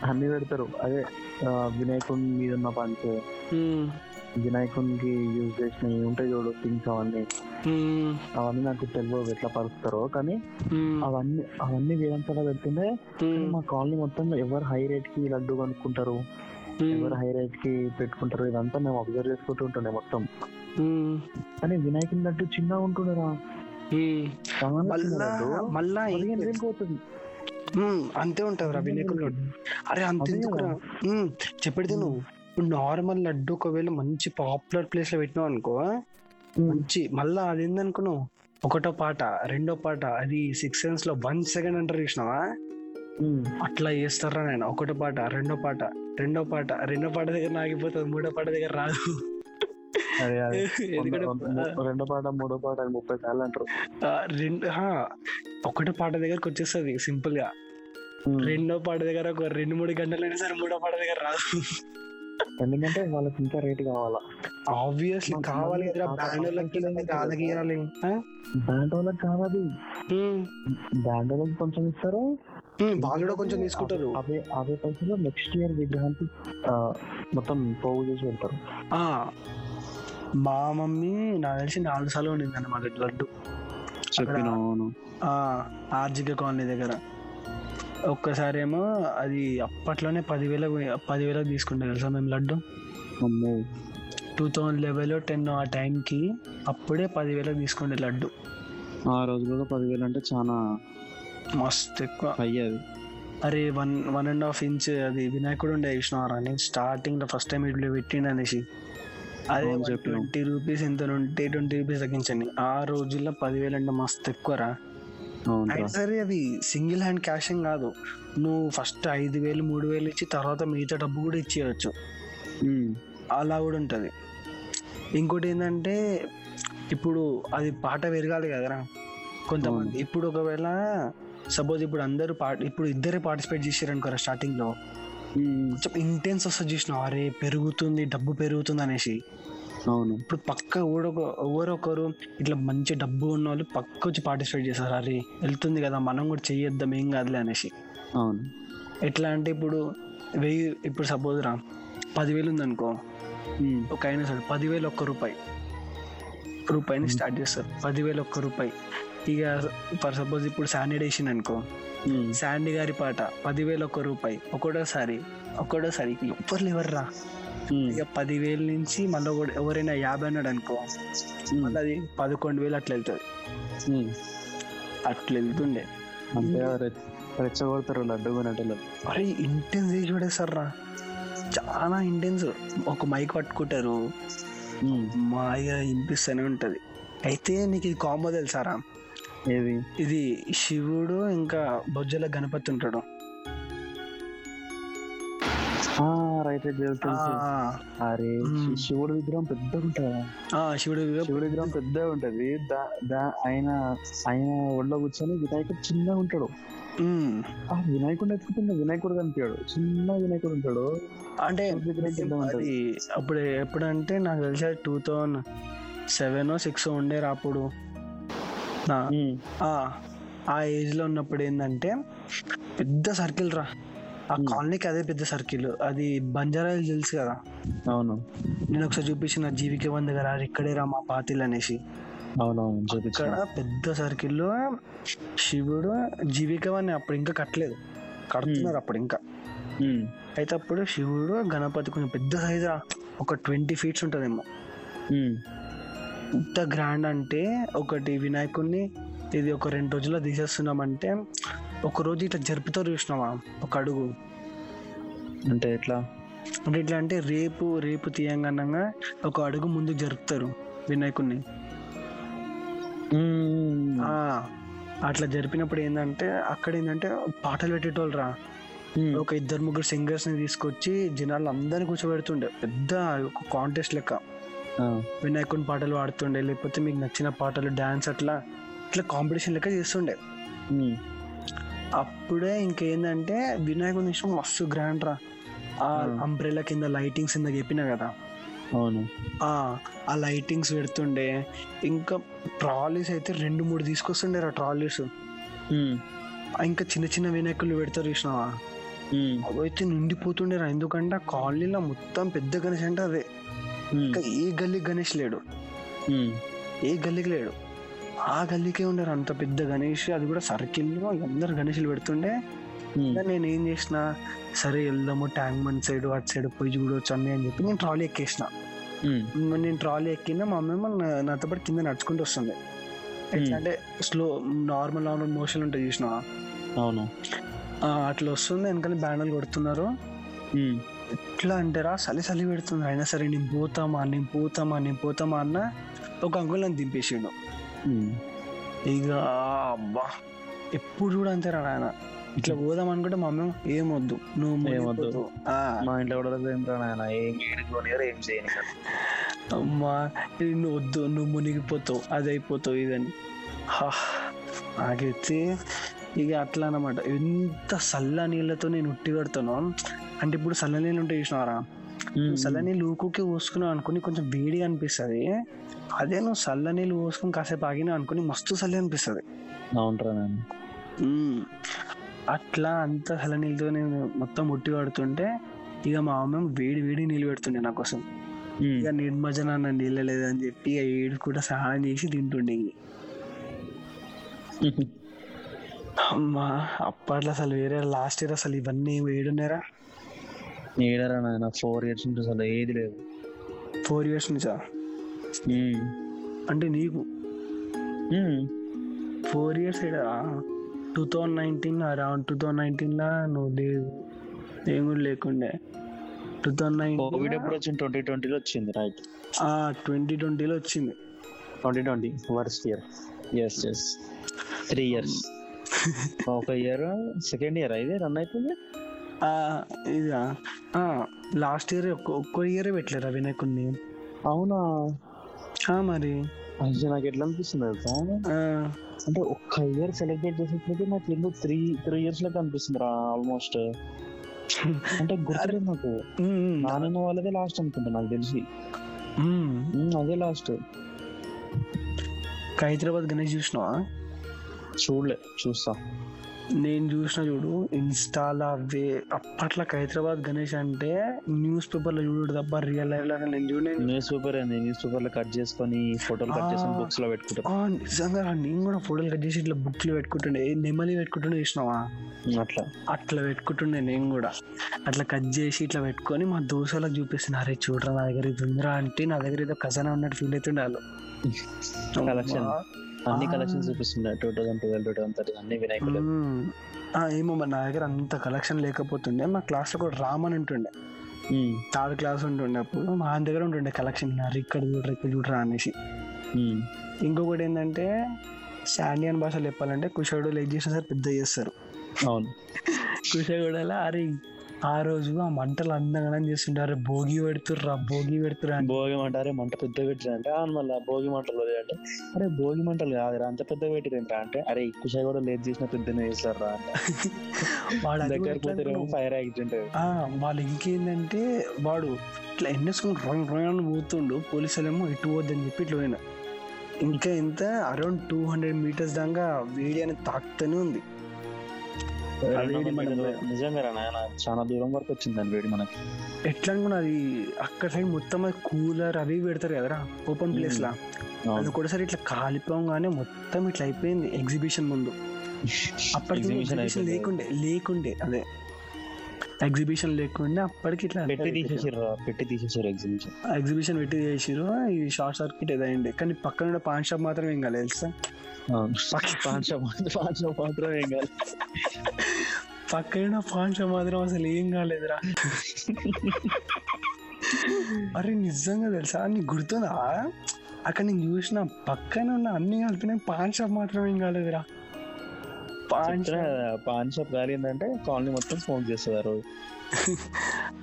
అన్ని పెడతారు, అదే వినాయకుని మీద ఉన్న పంచే వినాయకునికి యూజ్ చేసినవి ఉంటాయి చూడు థింగ్స్ అవన్నీ. అవన్నీ నాకు తెలియదు ఎట్లా పరుస్తారో కానీ అవన్నీ అవన్నీ వీరంపాట పెడుతుంటే మా కాలనీ మొత్తం ఎవరు హై రేట్ కి లడ్డు కొనుక్కుంటారు ఎవరు హై రేట్ కి పెట్టుకుంటారు ఇదంతా మేము అబ్జర్వ్ చేసుకుంటూ ఉంటుండే మొత్తం. కానీ వినాయకుని లడ్డు చిన్నగా ఉంటుండరా మళ్ళా అంతే ఉంటావు రా వినాయకుడు. అరే అంతెందుకు చెప్పేది నువ్వు ఇప్పుడు నార్మల్ లడ్డు ఒకవేళ మంచి పాపులర్ ప్లేస్ లో పెట్టినావు అనుకో మంచి, మళ్ళా అది ఏందనుకున్నావు ఒకటో పాట రెండో పాట అది సిక్స్ సెన్స్ లో వన్ సెకండ్ అంటారు చూసినావా అట్లా చేస్తారా నాయన. ఒకటో పాట రెండో పాట రెండో పాట రెండో పాట దగ్గర ఆగిపోతుంది, మూడో పాట దగ్గర రాదు. రెండో పాట మూడో పాట ముప్పై సార్లు అంటారు. రెండు ఒకటో పాట దగ్గరకు వచ్చేస్తుంది సింపుల్ గా, రెండో పాట దగ్గర ఒక రెండు మూడు గంటలు అయినా సరే మూడో పాట దగ్గర రాదు. ఎందుకంటే వాళ్ళకి ఇంకా రేట్ కావాలా ఆబ్వియస్లీ కావాలి కదా, బ్యాండోళ్ళకి కావాలి బ్యాండోళ్ళకి కొంచెం ఇస్తారు వాళ్ళు కూడా కొంచెం తీసుకుంటారు. అదే అదే పైసలు నెక్స్ట్ ఇయర్ విగ్రహానికి మొత్తం పోగు చేసి వెళ్తారు. మా మమ్మీ నాకు తెలిసి నాలుగు సార్లు ఉండింది అన్నమాట లడ్డు ఆర్జిక కాలనీ దగ్గర. ఒక్కసారి ఏమో అది అప్పట్లోనే పదివేల పదివేలకు తీసుకుంటాం కదా సార్ మేము laddu, two thousand level ten ఆ టైంకి అప్పుడే పదివేలకు తీసుకుంటే లడ్డు. ఆ రోజుల్లో పదివేలు అంటే చాలా మస్తు ఎక్కువ అయ్యేది. అరే one one and half inch అది వినాయకుడు ఉండే విష్ణువారా నేను స్టార్టింగ్లో ఫస్ట్ టైం ఇట్లా పెట్టిండు అనేసి అదే ట్వంటీ రూపీస్ ఎంత ఉంటే ట్వంటీ రూపీస్ తగ్గించండి. ఆ రోజుల్లో పదివేలు అంటే మస్తు ఎక్కువరా. సరే అది సింగిల్ హ్యాండ్ క్యాషింగ్ కాదు, నువ్వు ఫస్ట్ ఐదు వేలు మూడు వేలు ఇచ్చి తర్వాత మిగతా డబ్బు కూడా ఇచ్చేయచ్చు అలా కూడా ఉంటుంది. ఇంకోటి ఏంటంటే ఇప్పుడు అది పాట పెరగాలి కదరా కొంతమంది. ఇప్పుడు ఒకవేళ సపోజ్ ఇప్పుడు అందరూ పా ఇప్పుడు ఇద్దరే పార్టిసిపేట్ చేసారనుకోరా స్టార్టింగ్లో కొంచెం ఇంటెన్స్ వస్తుంది చూసినావు అరే పెరుగుతుంది డబ్బు పెరుగుతుంది అనేసి. అవును ఇప్పుడు పక్క ఊరొక ఎవరొకరు ఇట్లా మంచి డబ్బు ఉన్న వాళ్ళు పక్క వచ్చి పార్టిసిపేట్ చేస్తారు అరే వెళ్తుంది కదా మనం కూడా చేయొద్దాం ఏం కాదులే అనేసి. అవును ఎట్లా అంటే ఇప్పుడు వెయ్యి ఇప్పుడు సపోజ్ రా పదివేలు ఉందనుకో, ఒక ఆయన సార్ పదివేలు ఒక్క రూపాయి రూపాయిని స్టార్ట్ చేస్తారు. పదివేలు ఒక్క రూపాయి. ఇక ఫర్ సపోజ్ ఇప్పుడు శాండీ వేసిన అనుకో, శాండీ గారి పాట పదివేలు ఒక్క రూపాయి ఒకటోసారి ఒక్కటోసారి ఎవ్వరు లేవర్రా. ఇక పదివేలు నుంచి మళ్ళీ ఎవరైనా యాభై అన్నాడు అనుకో, మళ్ళీ అది పదకొండు వేలు అట్లా వెళ్తుంది. అట్లా వెళ్తుండే రెచ్చగొడతారు లడ్డు కొనేటోళ్ళు. అరే ఇంటెన్స్ చేసి పడేస్తారు రా, చాలా ఇంటెన్స్. ఒక మైక్ పట్టుకుంటారు, మాయగా వినిపిస్తూనే ఉంటుంది. అయితే నీకు ఇది కాంబో తెలుసారా? ఏది? ఇది శివుడు ఇంకా బొజ్జల గణపతి ఉంటాడు. అరే శివుడు విగ్రహం పెద్ద ఉంటాడు. శివుడు శివుడు విగ్రహం పెద్ద ఉంటది. ఆయన ఆయన ఒళ్ళో కూర్చొని వినాయకుడు చిన్నగా ఉంటాడు. ఆ వినాయకుడు ఎత్తుకుతున్న వినాయకుడు కనిపించాడు, చిన్న వినాయకుడు ఉంటాడు. అంటే అప్పుడు ఎప్పుడంటే నాకు తెలిసా టూ థౌజండ్ సెవెన్ సిక్స్ ఉండేరు. అప్పుడు ఆ ఏజ్ లో ఉన్నప్పుడు ఏంటంటే పెద్ద సర్కిల్ రా ఆ కాలనీకి, అదే పెద్ద సర్కిల్. అది బంజారాలు తెలుసు కదా? అవును. నేను ఒకసారి చూపించిన జీవికే వంద కదా, ఇక్కడే రా మా పాతిల్ అనేసి. అవునవును. ఇక్కడ పెద్ద సర్కిల్లో శివుడు జీవిక అని అప్పుడు ఇంకా కట్టలేదు, కడుతున్నారు అప్పుడు ఇంకా. అయితే అప్పుడు శివుడు గణపతి కొంచెం పెద్ద సైజు, ఒక ట్వంటీ ఫీట్స్ ఉంటుందేమో. ఇంత గ్రాండ్ అంటే ఒకటి వినాయకుడిని ఇది ఒక రెండు రోజుల్లో తీసేస్తున్నామంటే ఒక రోజు ఇట్లా జరుపుతో చూసినావా ఒక అడుగు? అంటే ఎట్లా అంటే ఇట్లా అంటే రేపు రేపు తీయంగా ఒక అడుగు ముందు జరుపుతారు వినాయకుడిని. అట్లా జరిపినప్పుడు ఏంటంటే అక్కడ ఏంటంటే పాటలు పెట్టేటోళ్ళు రా, ఒక ఇద్దరు ముగ్గురు సింగర్స్ ని తీసుకొచ్చి జనాలు అందరినీ కూర్చోబెడుతుండే. పెద్ద ఒక కాంటెస్ట్ లెక్క వినాయకుని పాటలు పాడుతుండే, లేకపోతే మీకు నచ్చిన పాటలు డాన్స్ అట్లా ఇట్లా కాంపిటీషన్ లెక్క చేస్తుండే. అప్పుడే ఇంకేందంటే వినాయకుని ఇష్టం మస్తు గ్రాండ్ రా. ఆ అంబ్రెలా కింద లైటింగ్స్ ఇందాక చెప్పినా కదా, అవును, ఆ లైటింగ్స్ పెడుతుండే. ఇంకా ట్రాలీస్ అయితే రెండు మూడు తీసుకొస్తుండే ఆ ట్రాలీస్. ఇంకా చిన్న చిన్న వినాయకులు పెడతారు చూసినావా, అవైతే నిండిపోతుండేరా. ఎందుకంటే ఆ కాలనీలో మొత్తం పెద్ద గణేష్ అంటే అదే. ఇంకా ఏ గల్లీకి గణేష్ లేడు, ఏ గల్లీకి లేడు, ఆ గల్లీకే ఉండరు అంత పెద్ద గణేష్. అది కూడా సర్కిల్లో అందరు గణేష్లు పెడుతుండే. నేనేం చేసిన, సరే వెళ్దాము ట్యాంక్ బండ్ సైడ్ అటు సైడ్ పోయి చూడవచ్చు అన్నీ అని చెప్పి నేను ట్రాలీ ఎక్కేసిన. నేను ట్రాలీ ఎక్కినా మా అమ్మ నాతో పాటు కింద నడుచుకుంటూ వస్తుంది. ఎట్లా అంటే స్లో నార్మల్ నార్మల్ మోషన్ ఉంటాయి చూసిన, అవును, అట్లా వస్తుంది. ఎందుకంటే బ్యానర్లు కొడుతున్నారు ఎట్లా అంటారా, సలి సలి పెడుతుంది. అయినా సరే నేను పోతామా నేను పోతామా నేను పోతామా అన్న ఒక అంకుల్ నన్ను దింపేసిండు. ఇక అబ్బా ఎప్పుడు కూడా అంతేరా నాయన, ఇట్లా పోదాం అనుకుంటే మా అమ్మ ఏం వద్దు నువ్వు ఏమొద్దు మా ఇంట్లో కూడా ఏం చేయను అమ్మా, నువ్వు వద్దు నువ్వు మునిగిపోతావు అది అయిపోతావు ఇదని. నాకైతే ఇక అట్లా అన్నమాట. ఎంత చల్ల నీళ్ళతో నేను ఉట్టి కడతాను అంటే, ఇప్పుడు చల్ల నీళ్ళు ఉంటే చూసినారా, చల్ల నీళ్ళు ఊకే పోసుకున్నావు అనుకుని కొంచెం వేడిగా అనిపిస్తుంది. అదే నువ్వు చల్ల నీళ్ళు పోసుకుని కాసేపు ఆగినా అనుకుని మస్తు చల్ల అనిపిస్తుంది. అవునరా నేను అట్లా అంత చల్ల నీళ్ళతో నేను మొత్తం ఉట్టి పడుతుంటే ఇక మా అమ్మ వేడి వేడి నీళ్ళు పెడుతుండే నా కోసం. ఇక నిర్మజన నీళ్ళ లేదని చెప్పి ఇక ఏడు కూడా సహాయం చేసి తింటుండే. అమ్మా అప్పట్లో అసలు వేరే, లాస్ట్ ఇయర్ అసలు ఇవన్నీ ఏడున్నారా ఏడారా నాయన. ఫోర్ ఇయర్స్ నుంచి అసలు ఏది లేదు. ఫోర్ ఇయర్స్ నుంచా? అంటే నీకు ఫోర్ ఇయర్స్ ఏడా? Two thousand nineteen around two thousand నైన్టీన్లో నువ్వు లేదు ఏం కూడా లేకుండే. టూ థౌజండ్ నైన్టీన్ కోవిడ్ ఎప్పుడు వచ్చింది? ట్వంటీ ట్వంటీలో వచ్చింది. రైట్, ట్వంటీ ట్వంటీలో వచ్చింది. Twenty twenty worst year. Yes yes three years. ఒక ఇయర్ సెకండ్ ఇయర్ అయితే రన్ అయిపోయింది. ఇదా లాస్ట్ ఇయర్ ఒక్క ఇయరే పెట్టలేరా వినాయకుడిని? అవునా మరి అసలు నాకు ఎట్లా అనిపిస్తుంది అంటే, ఒక్క ఇయర్ సెలబ్రేట్ చేసేటప్పుడు నాకు ఎన్నో త్రీ త్రీ ఇయర్స్ లెక్క అనిపిస్తుంది రా ఆల్మోస్ట్. అంటే గుర్తులేదు నాకు, నానమ్మ వాళ్ళదే లాస్ట్ అనుకుంటా నాకు తెలిసి, అదే లాస్ట్. హైదరాబాద్ గణేష్ చూసినావా? చూడలే, చూస్తా. నేను చూసిన చూడు ఇన్స్టాలో వే అప్పట్లో హైదరాబాద్ గణేష్ అంటే న్యూస్ పేపర్లో చూడు తప్ప రియల్ లైఫ్ లో నేను చూడలేదు. న్యూస్ పేపర్ అండి, న్యూస్ పేపర్ లో కట్ చేసుకొని ఫోటోలు కట్ చేసుకొని బుక్స్ లో పెట్టుకుంటాను. నిజంగా నేను కూడా ఫోటోలు కట్ చేసి ఇట్లా బుక్ లో పెట్టుకుంటుండే, నెమలి పెట్టుకుంటుండే చూసినావా అట్లా అట్లా పెట్టుకుంటుండే. నేను కూడా అట్లా కట్ చేసి ఇట్లా పెట్టుకొని మా దోశలకు చూపిస్తున్నా, అరే చూడరా నా దగ్గర ఇది ఉందిరా అంటే నా దగ్గర ఏదో ఖజానా ఉన్నట్టు ఫీల్ అవుతుండే వాళ్ళు. అన్ని కలెక్షన్స్ చూపిస్తున్నాయి two thousand twelve two thousand thirteen అన్ని వినాయకులు. ఏమో మరి నా దగ్గర అంత కలెక్షన్ లేకపోతుండే. మా క్లాస్లో కూడా రామన్ ఉంటుండే, థర్డ్ క్లాస్ ఉంటుండే అప్పుడు మా దగ్గర ఉంటుండే కలెక్షన్, ఇక్కడ చూడరా ఇక్కడ చూడరా అనేసి. ఇంకొకటి ఏంటంటే శాండియన్ భాషలో చెప్పాలంటే కుషాడు లైక్ చేసిన సార్ పెద్ద చేస్తారు. అవును కుషాగూడలో అరే ఆ రోజు ఆ మంటలు అందంగా చేస్తుంటారు, భోగి పెడుతుర్రా భోగి పెడుతురా భోగి మంట, అరే మంట పెద్ద పెట్టిరంటే మళ్ళీ భోగి మంటలు అంటే అరే భోగి మంటలు కాదురా అంత పెద్ద పెట్టిరంట అంటే అరే కుషాయి కూడా లేదు చేసిన పెద్దనే చేస్తారు రా వాడు దగ్గర పోతే ఫైర్ యాక్సిడెంట్. వాళ్ళు ఇంకేందంటే వాడు ఇట్లా ఎన్నేసుకుని రెండు రెండు పోతుండు, పోలీసులేమో ఇటు పోద్దని చెప్పి ఇట్లా పోయినా ఇంకా ఇంత అరౌండ్ టూ హండ్రెడ్ మీటర్స్ దాకా వేడి అనేది తాకుతూనే ఉంది. నిజంగా చాలా దూరం వరకు వచ్చిందండి వేడి మనకి. ఎట్లా అనుకున్నా అది అక్కడ సైడ్ మొత్తం అది కూలర్ అవి పెడతారు కదరా ఓపెన్ ప్లేస్ లా, అది ఒకసారి ఇట్లా కాలిపోగానే మొత్తం ఇట్లా అయిపోయింది. ఎగ్జిబిషన్ ముందు అప్పటికి ఎగ్జిబిషన్ లేకుండే లేకుండే అదే ఎగ్జిబిషన్ లేకుండా అప్పటికి ఇట్లా పెట్టి తీసేసారు పెట్టి తీసేసారు ఎగ్జిబిషన్ ఎగ్జిబిషన్ పెట్టి తీసేసారు. ఇది షార్ట్ సర్క్యూట్ ఏదైంది కానీ పక్కన పాన్ షాప్ మాత్రం ఏం కాలేదు తెలుసా, పాన్ షాప్ పాన్ షాప్ మాత్రం ఏం కాలేదు, పక్కన పాన్ షాప్ మాత్రం అసలు ఏం కాలేదురా. అరే నిజంగా తెలుసా నీకు గుర్తుందా అక్కడ నేను చూసిన పక్కన ఉన్న అన్ని కలిపినాయి, పాన్ షాప్ మాత్రం ఏం కాలేదురా. పాన్ షాప్ పాన్ షాప్ గాలి ఏంటంటే కాలనీ మొత్తం స్మోక్ చేస్తారు.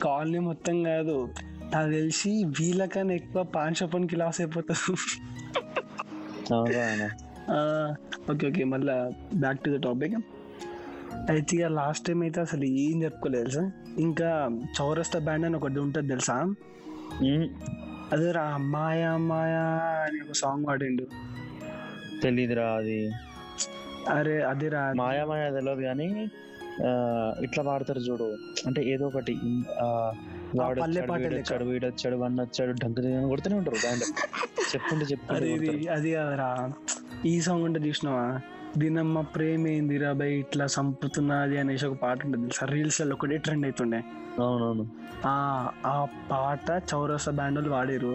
కాలనీ మొత్తం కాదు నాకు తెలిసి వీళ్ళకన్నా ఎక్కువ పాన్ షాప్ అని లాస్ అయిపోతారు. ఓకే ఓకే మళ్ళీ బ్యాక్ టు ద టాపిక్. అయితే ఇక లాస్ట్ టైం అయితే అసలు ఏం చెప్పుకోలేదు తెలుసా. ఇంకా చౌరస్తా బ్యాండ్ అని ఒకటి ఉంటుంది తెలుసా, అదే రా మాయా మాయా అని ఒక సాంగ్ పాడిండు. తెలీదురా అది. అరే అదే రా మాయా మాయా తెలియదు కానీ ఇట్లా పాడతారు చూడు, అంటే ఏదో ఒకటి వాడొచ్చాడు వీడొచ్చాడు వన్ వచ్చాడు డంకు కొడుతూనే ఉంటారు బ్యాండ్. చెప్పుకుంటే చెప్పు అది కాదురా ఈ సాంగ్ ఉంటే చూసినావా, దీనమ్మ ప్రేమేందిరా బై ఇట్లా సంపుతున్నది అనేసి ఒక పాట ఉంటుంది సార్, రీల్స్ లో ఒకటే ట్రెండ్ అవుతుండే. అవునవును ఆ పాట చౌరస్తా బ్యాండ్ వాళ్ళు వాడారు.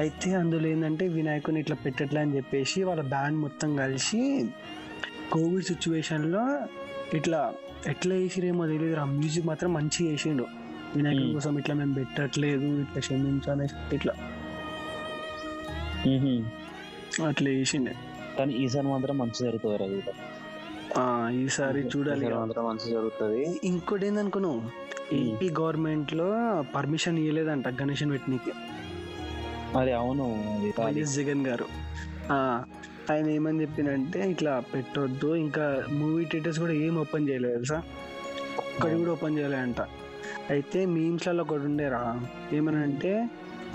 అయితే అందులో ఏంటంటే వినాయకుని ఇట్లా పెట్టట్లే అని చెప్పేసి వాళ్ళ బ్యాండ్ మొత్తం కలిసి కోవిడ్ సిచ్యువేషన్లో ఇట్లా ఎట్లా వేసిరేమో తెలియదు, ఆ మ్యూజిక్ మాత్రం మంచిగా వేసిండు వినాయకుని కోసం, ఇట్లా మేము పెట్టట్లేదు ఇట్లా క్షమించాలి ఇట్లా అట్లా వేసిండే. కానీ ఈసారి మాత్రం మంచి జరుగుతుంది, ఈసారి చూడాలి మంచి జరుగుతుంది. ఇంకోటి ఏందనుకున్నావు ఏపీ గవర్నమెంట్ లో పర్మిషన్ ఇవ్వలేదంట గణేషన్ పెట్టినీకి. అదే అవును వైఎస్ జగన్ గారు ఆయన ఏమని చెప్పిందంటే ఇట్లా పెట్టొద్దు, ఇంకా మూవీ థియేటర్స్ కూడా ఏం ఓపెన్ చేయలేదు తెలుసా, ఒక్కటి కూడా ఓపెన్ చేయలేదంట. అయితే మీ ఇంట్లో ఒకటి ఉండేరా ఏమనంటే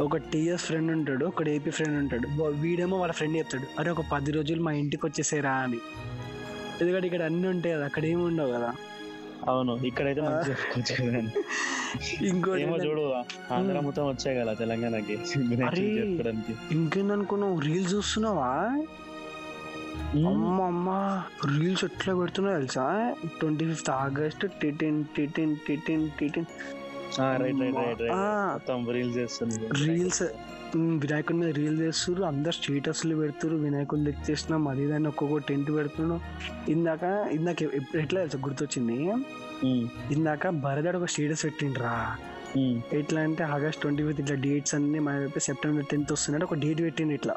ఒక టీఎస్ ఫ్రెండ్ ఉంటాడు ఒక ఏపీ ఫ్రెండ్ ఉంటాడు, వీడేమో వాళ్ళ ఫ్రెండ్ చెప్తాడు అరే ఒక పది రోజులు మా ఇంటికి వచ్చేసేరా అని, ఎందుకంటే ఇక్కడ అన్నీ ఉంటాయి కదా అక్కడ ఏమి ఉండవు కదా. అవును ఇక్కడైతే ఇంకోటి చూడు ఆంధ్ర మొత్తం వచ్చాయి కదా తెలంగాణకి. ఇంకేందనుకున్నావు రీల్స్ చూస్తున్నావా, అమ్మ అమ్మ రీల్స్ ఎట్లా పెడుతున్నావు తెలుసా, ట్వంటీ ఫిఫ్త్ ఆగస్ట్ టిటిన్ టిటిన్ టిటిన్ టిటిన్ రీల్స్ వినాయకుడి మీద రీల్స్ చేస్తున్నారు, అందరు స్టేటస్లు పెడుతున్నారు వినాయకుడిని లెక్ చేస్తున్నాం అది దాన్ని ఒక్కొక్క టెంట్ పెడుతున్నాం. ఇందాక ఇందాక ఎట్లా గుర్తొచ్చింది, ఇందాక భరదాడు ఒక స్టేటస్ పెట్టిండ్రా ఎట్లా అంటే ఆగస్ట్ ట్వంటీ ఫిఫ్త్ ఇట్లా డేట్స్ అన్ని మన వైపు సెప్టెంబర్ టెన్త్ వస్తున్నాడు ఒక డేట్ పెట్టిండు ఇట్లా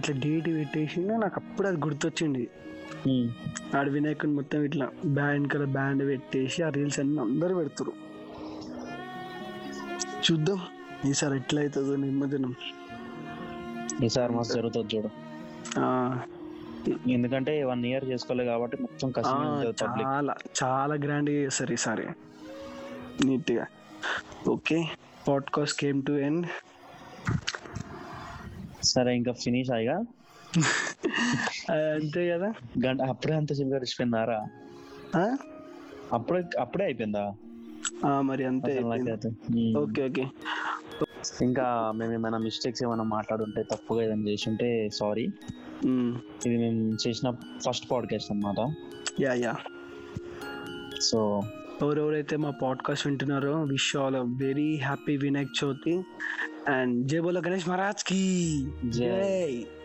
ఇట్లా డేట్ పెట్టేసిండు. నాకు అప్పుడు అది గుర్తొచ్చింది ఆడ వినాయకుని మొత్తం ఇట్లా బ్యాండ్ కల బ్యాండ్ పెట్టేసి ఆ రీల్స్ అన్ని అందరు పెడుతురు. చూద్దాం ఈసారి ఎట్లా అవుతుందో నిమ్మదినం, ఈసారి మస్తు జరుగుతుంది చూడు ఎందుకంటే వన్ ఇయర్ చేసుకోలేదు కాబట్టి మొత్తం చాలా చాలా గ్రాండ్ చేస్తారు ఈసారి నీట్గా. Okay podcast came to end. సరే ఇంకా ఫినిష్ అయ్యా అంతే కదా, గంట అప్పుడే అంత చిన్న గడిచిపోయినారా? అప్పుడే అప్పుడే అయిపోయిందా? మరి అంతే. Okay okay. ఇంకా మేము ఏమైనా మిస్టేక్స్ ఏమైనా మాట్లాడుంటే, తప్పుగా ఏదైనా చేసి ఉంటే సారీ. ఇది మేము చేసిన ఫస్ట్ పాడ్కాస్ట్ అన్నమాట. Yeah yeah. సో ఎవరెవరైతే మా పాడ్కాస్ట్ వింటున్నారో, wish all a very happy Vinayaka Chavithi and జై బోలో గణేష్ మహారాజ్ కి జై.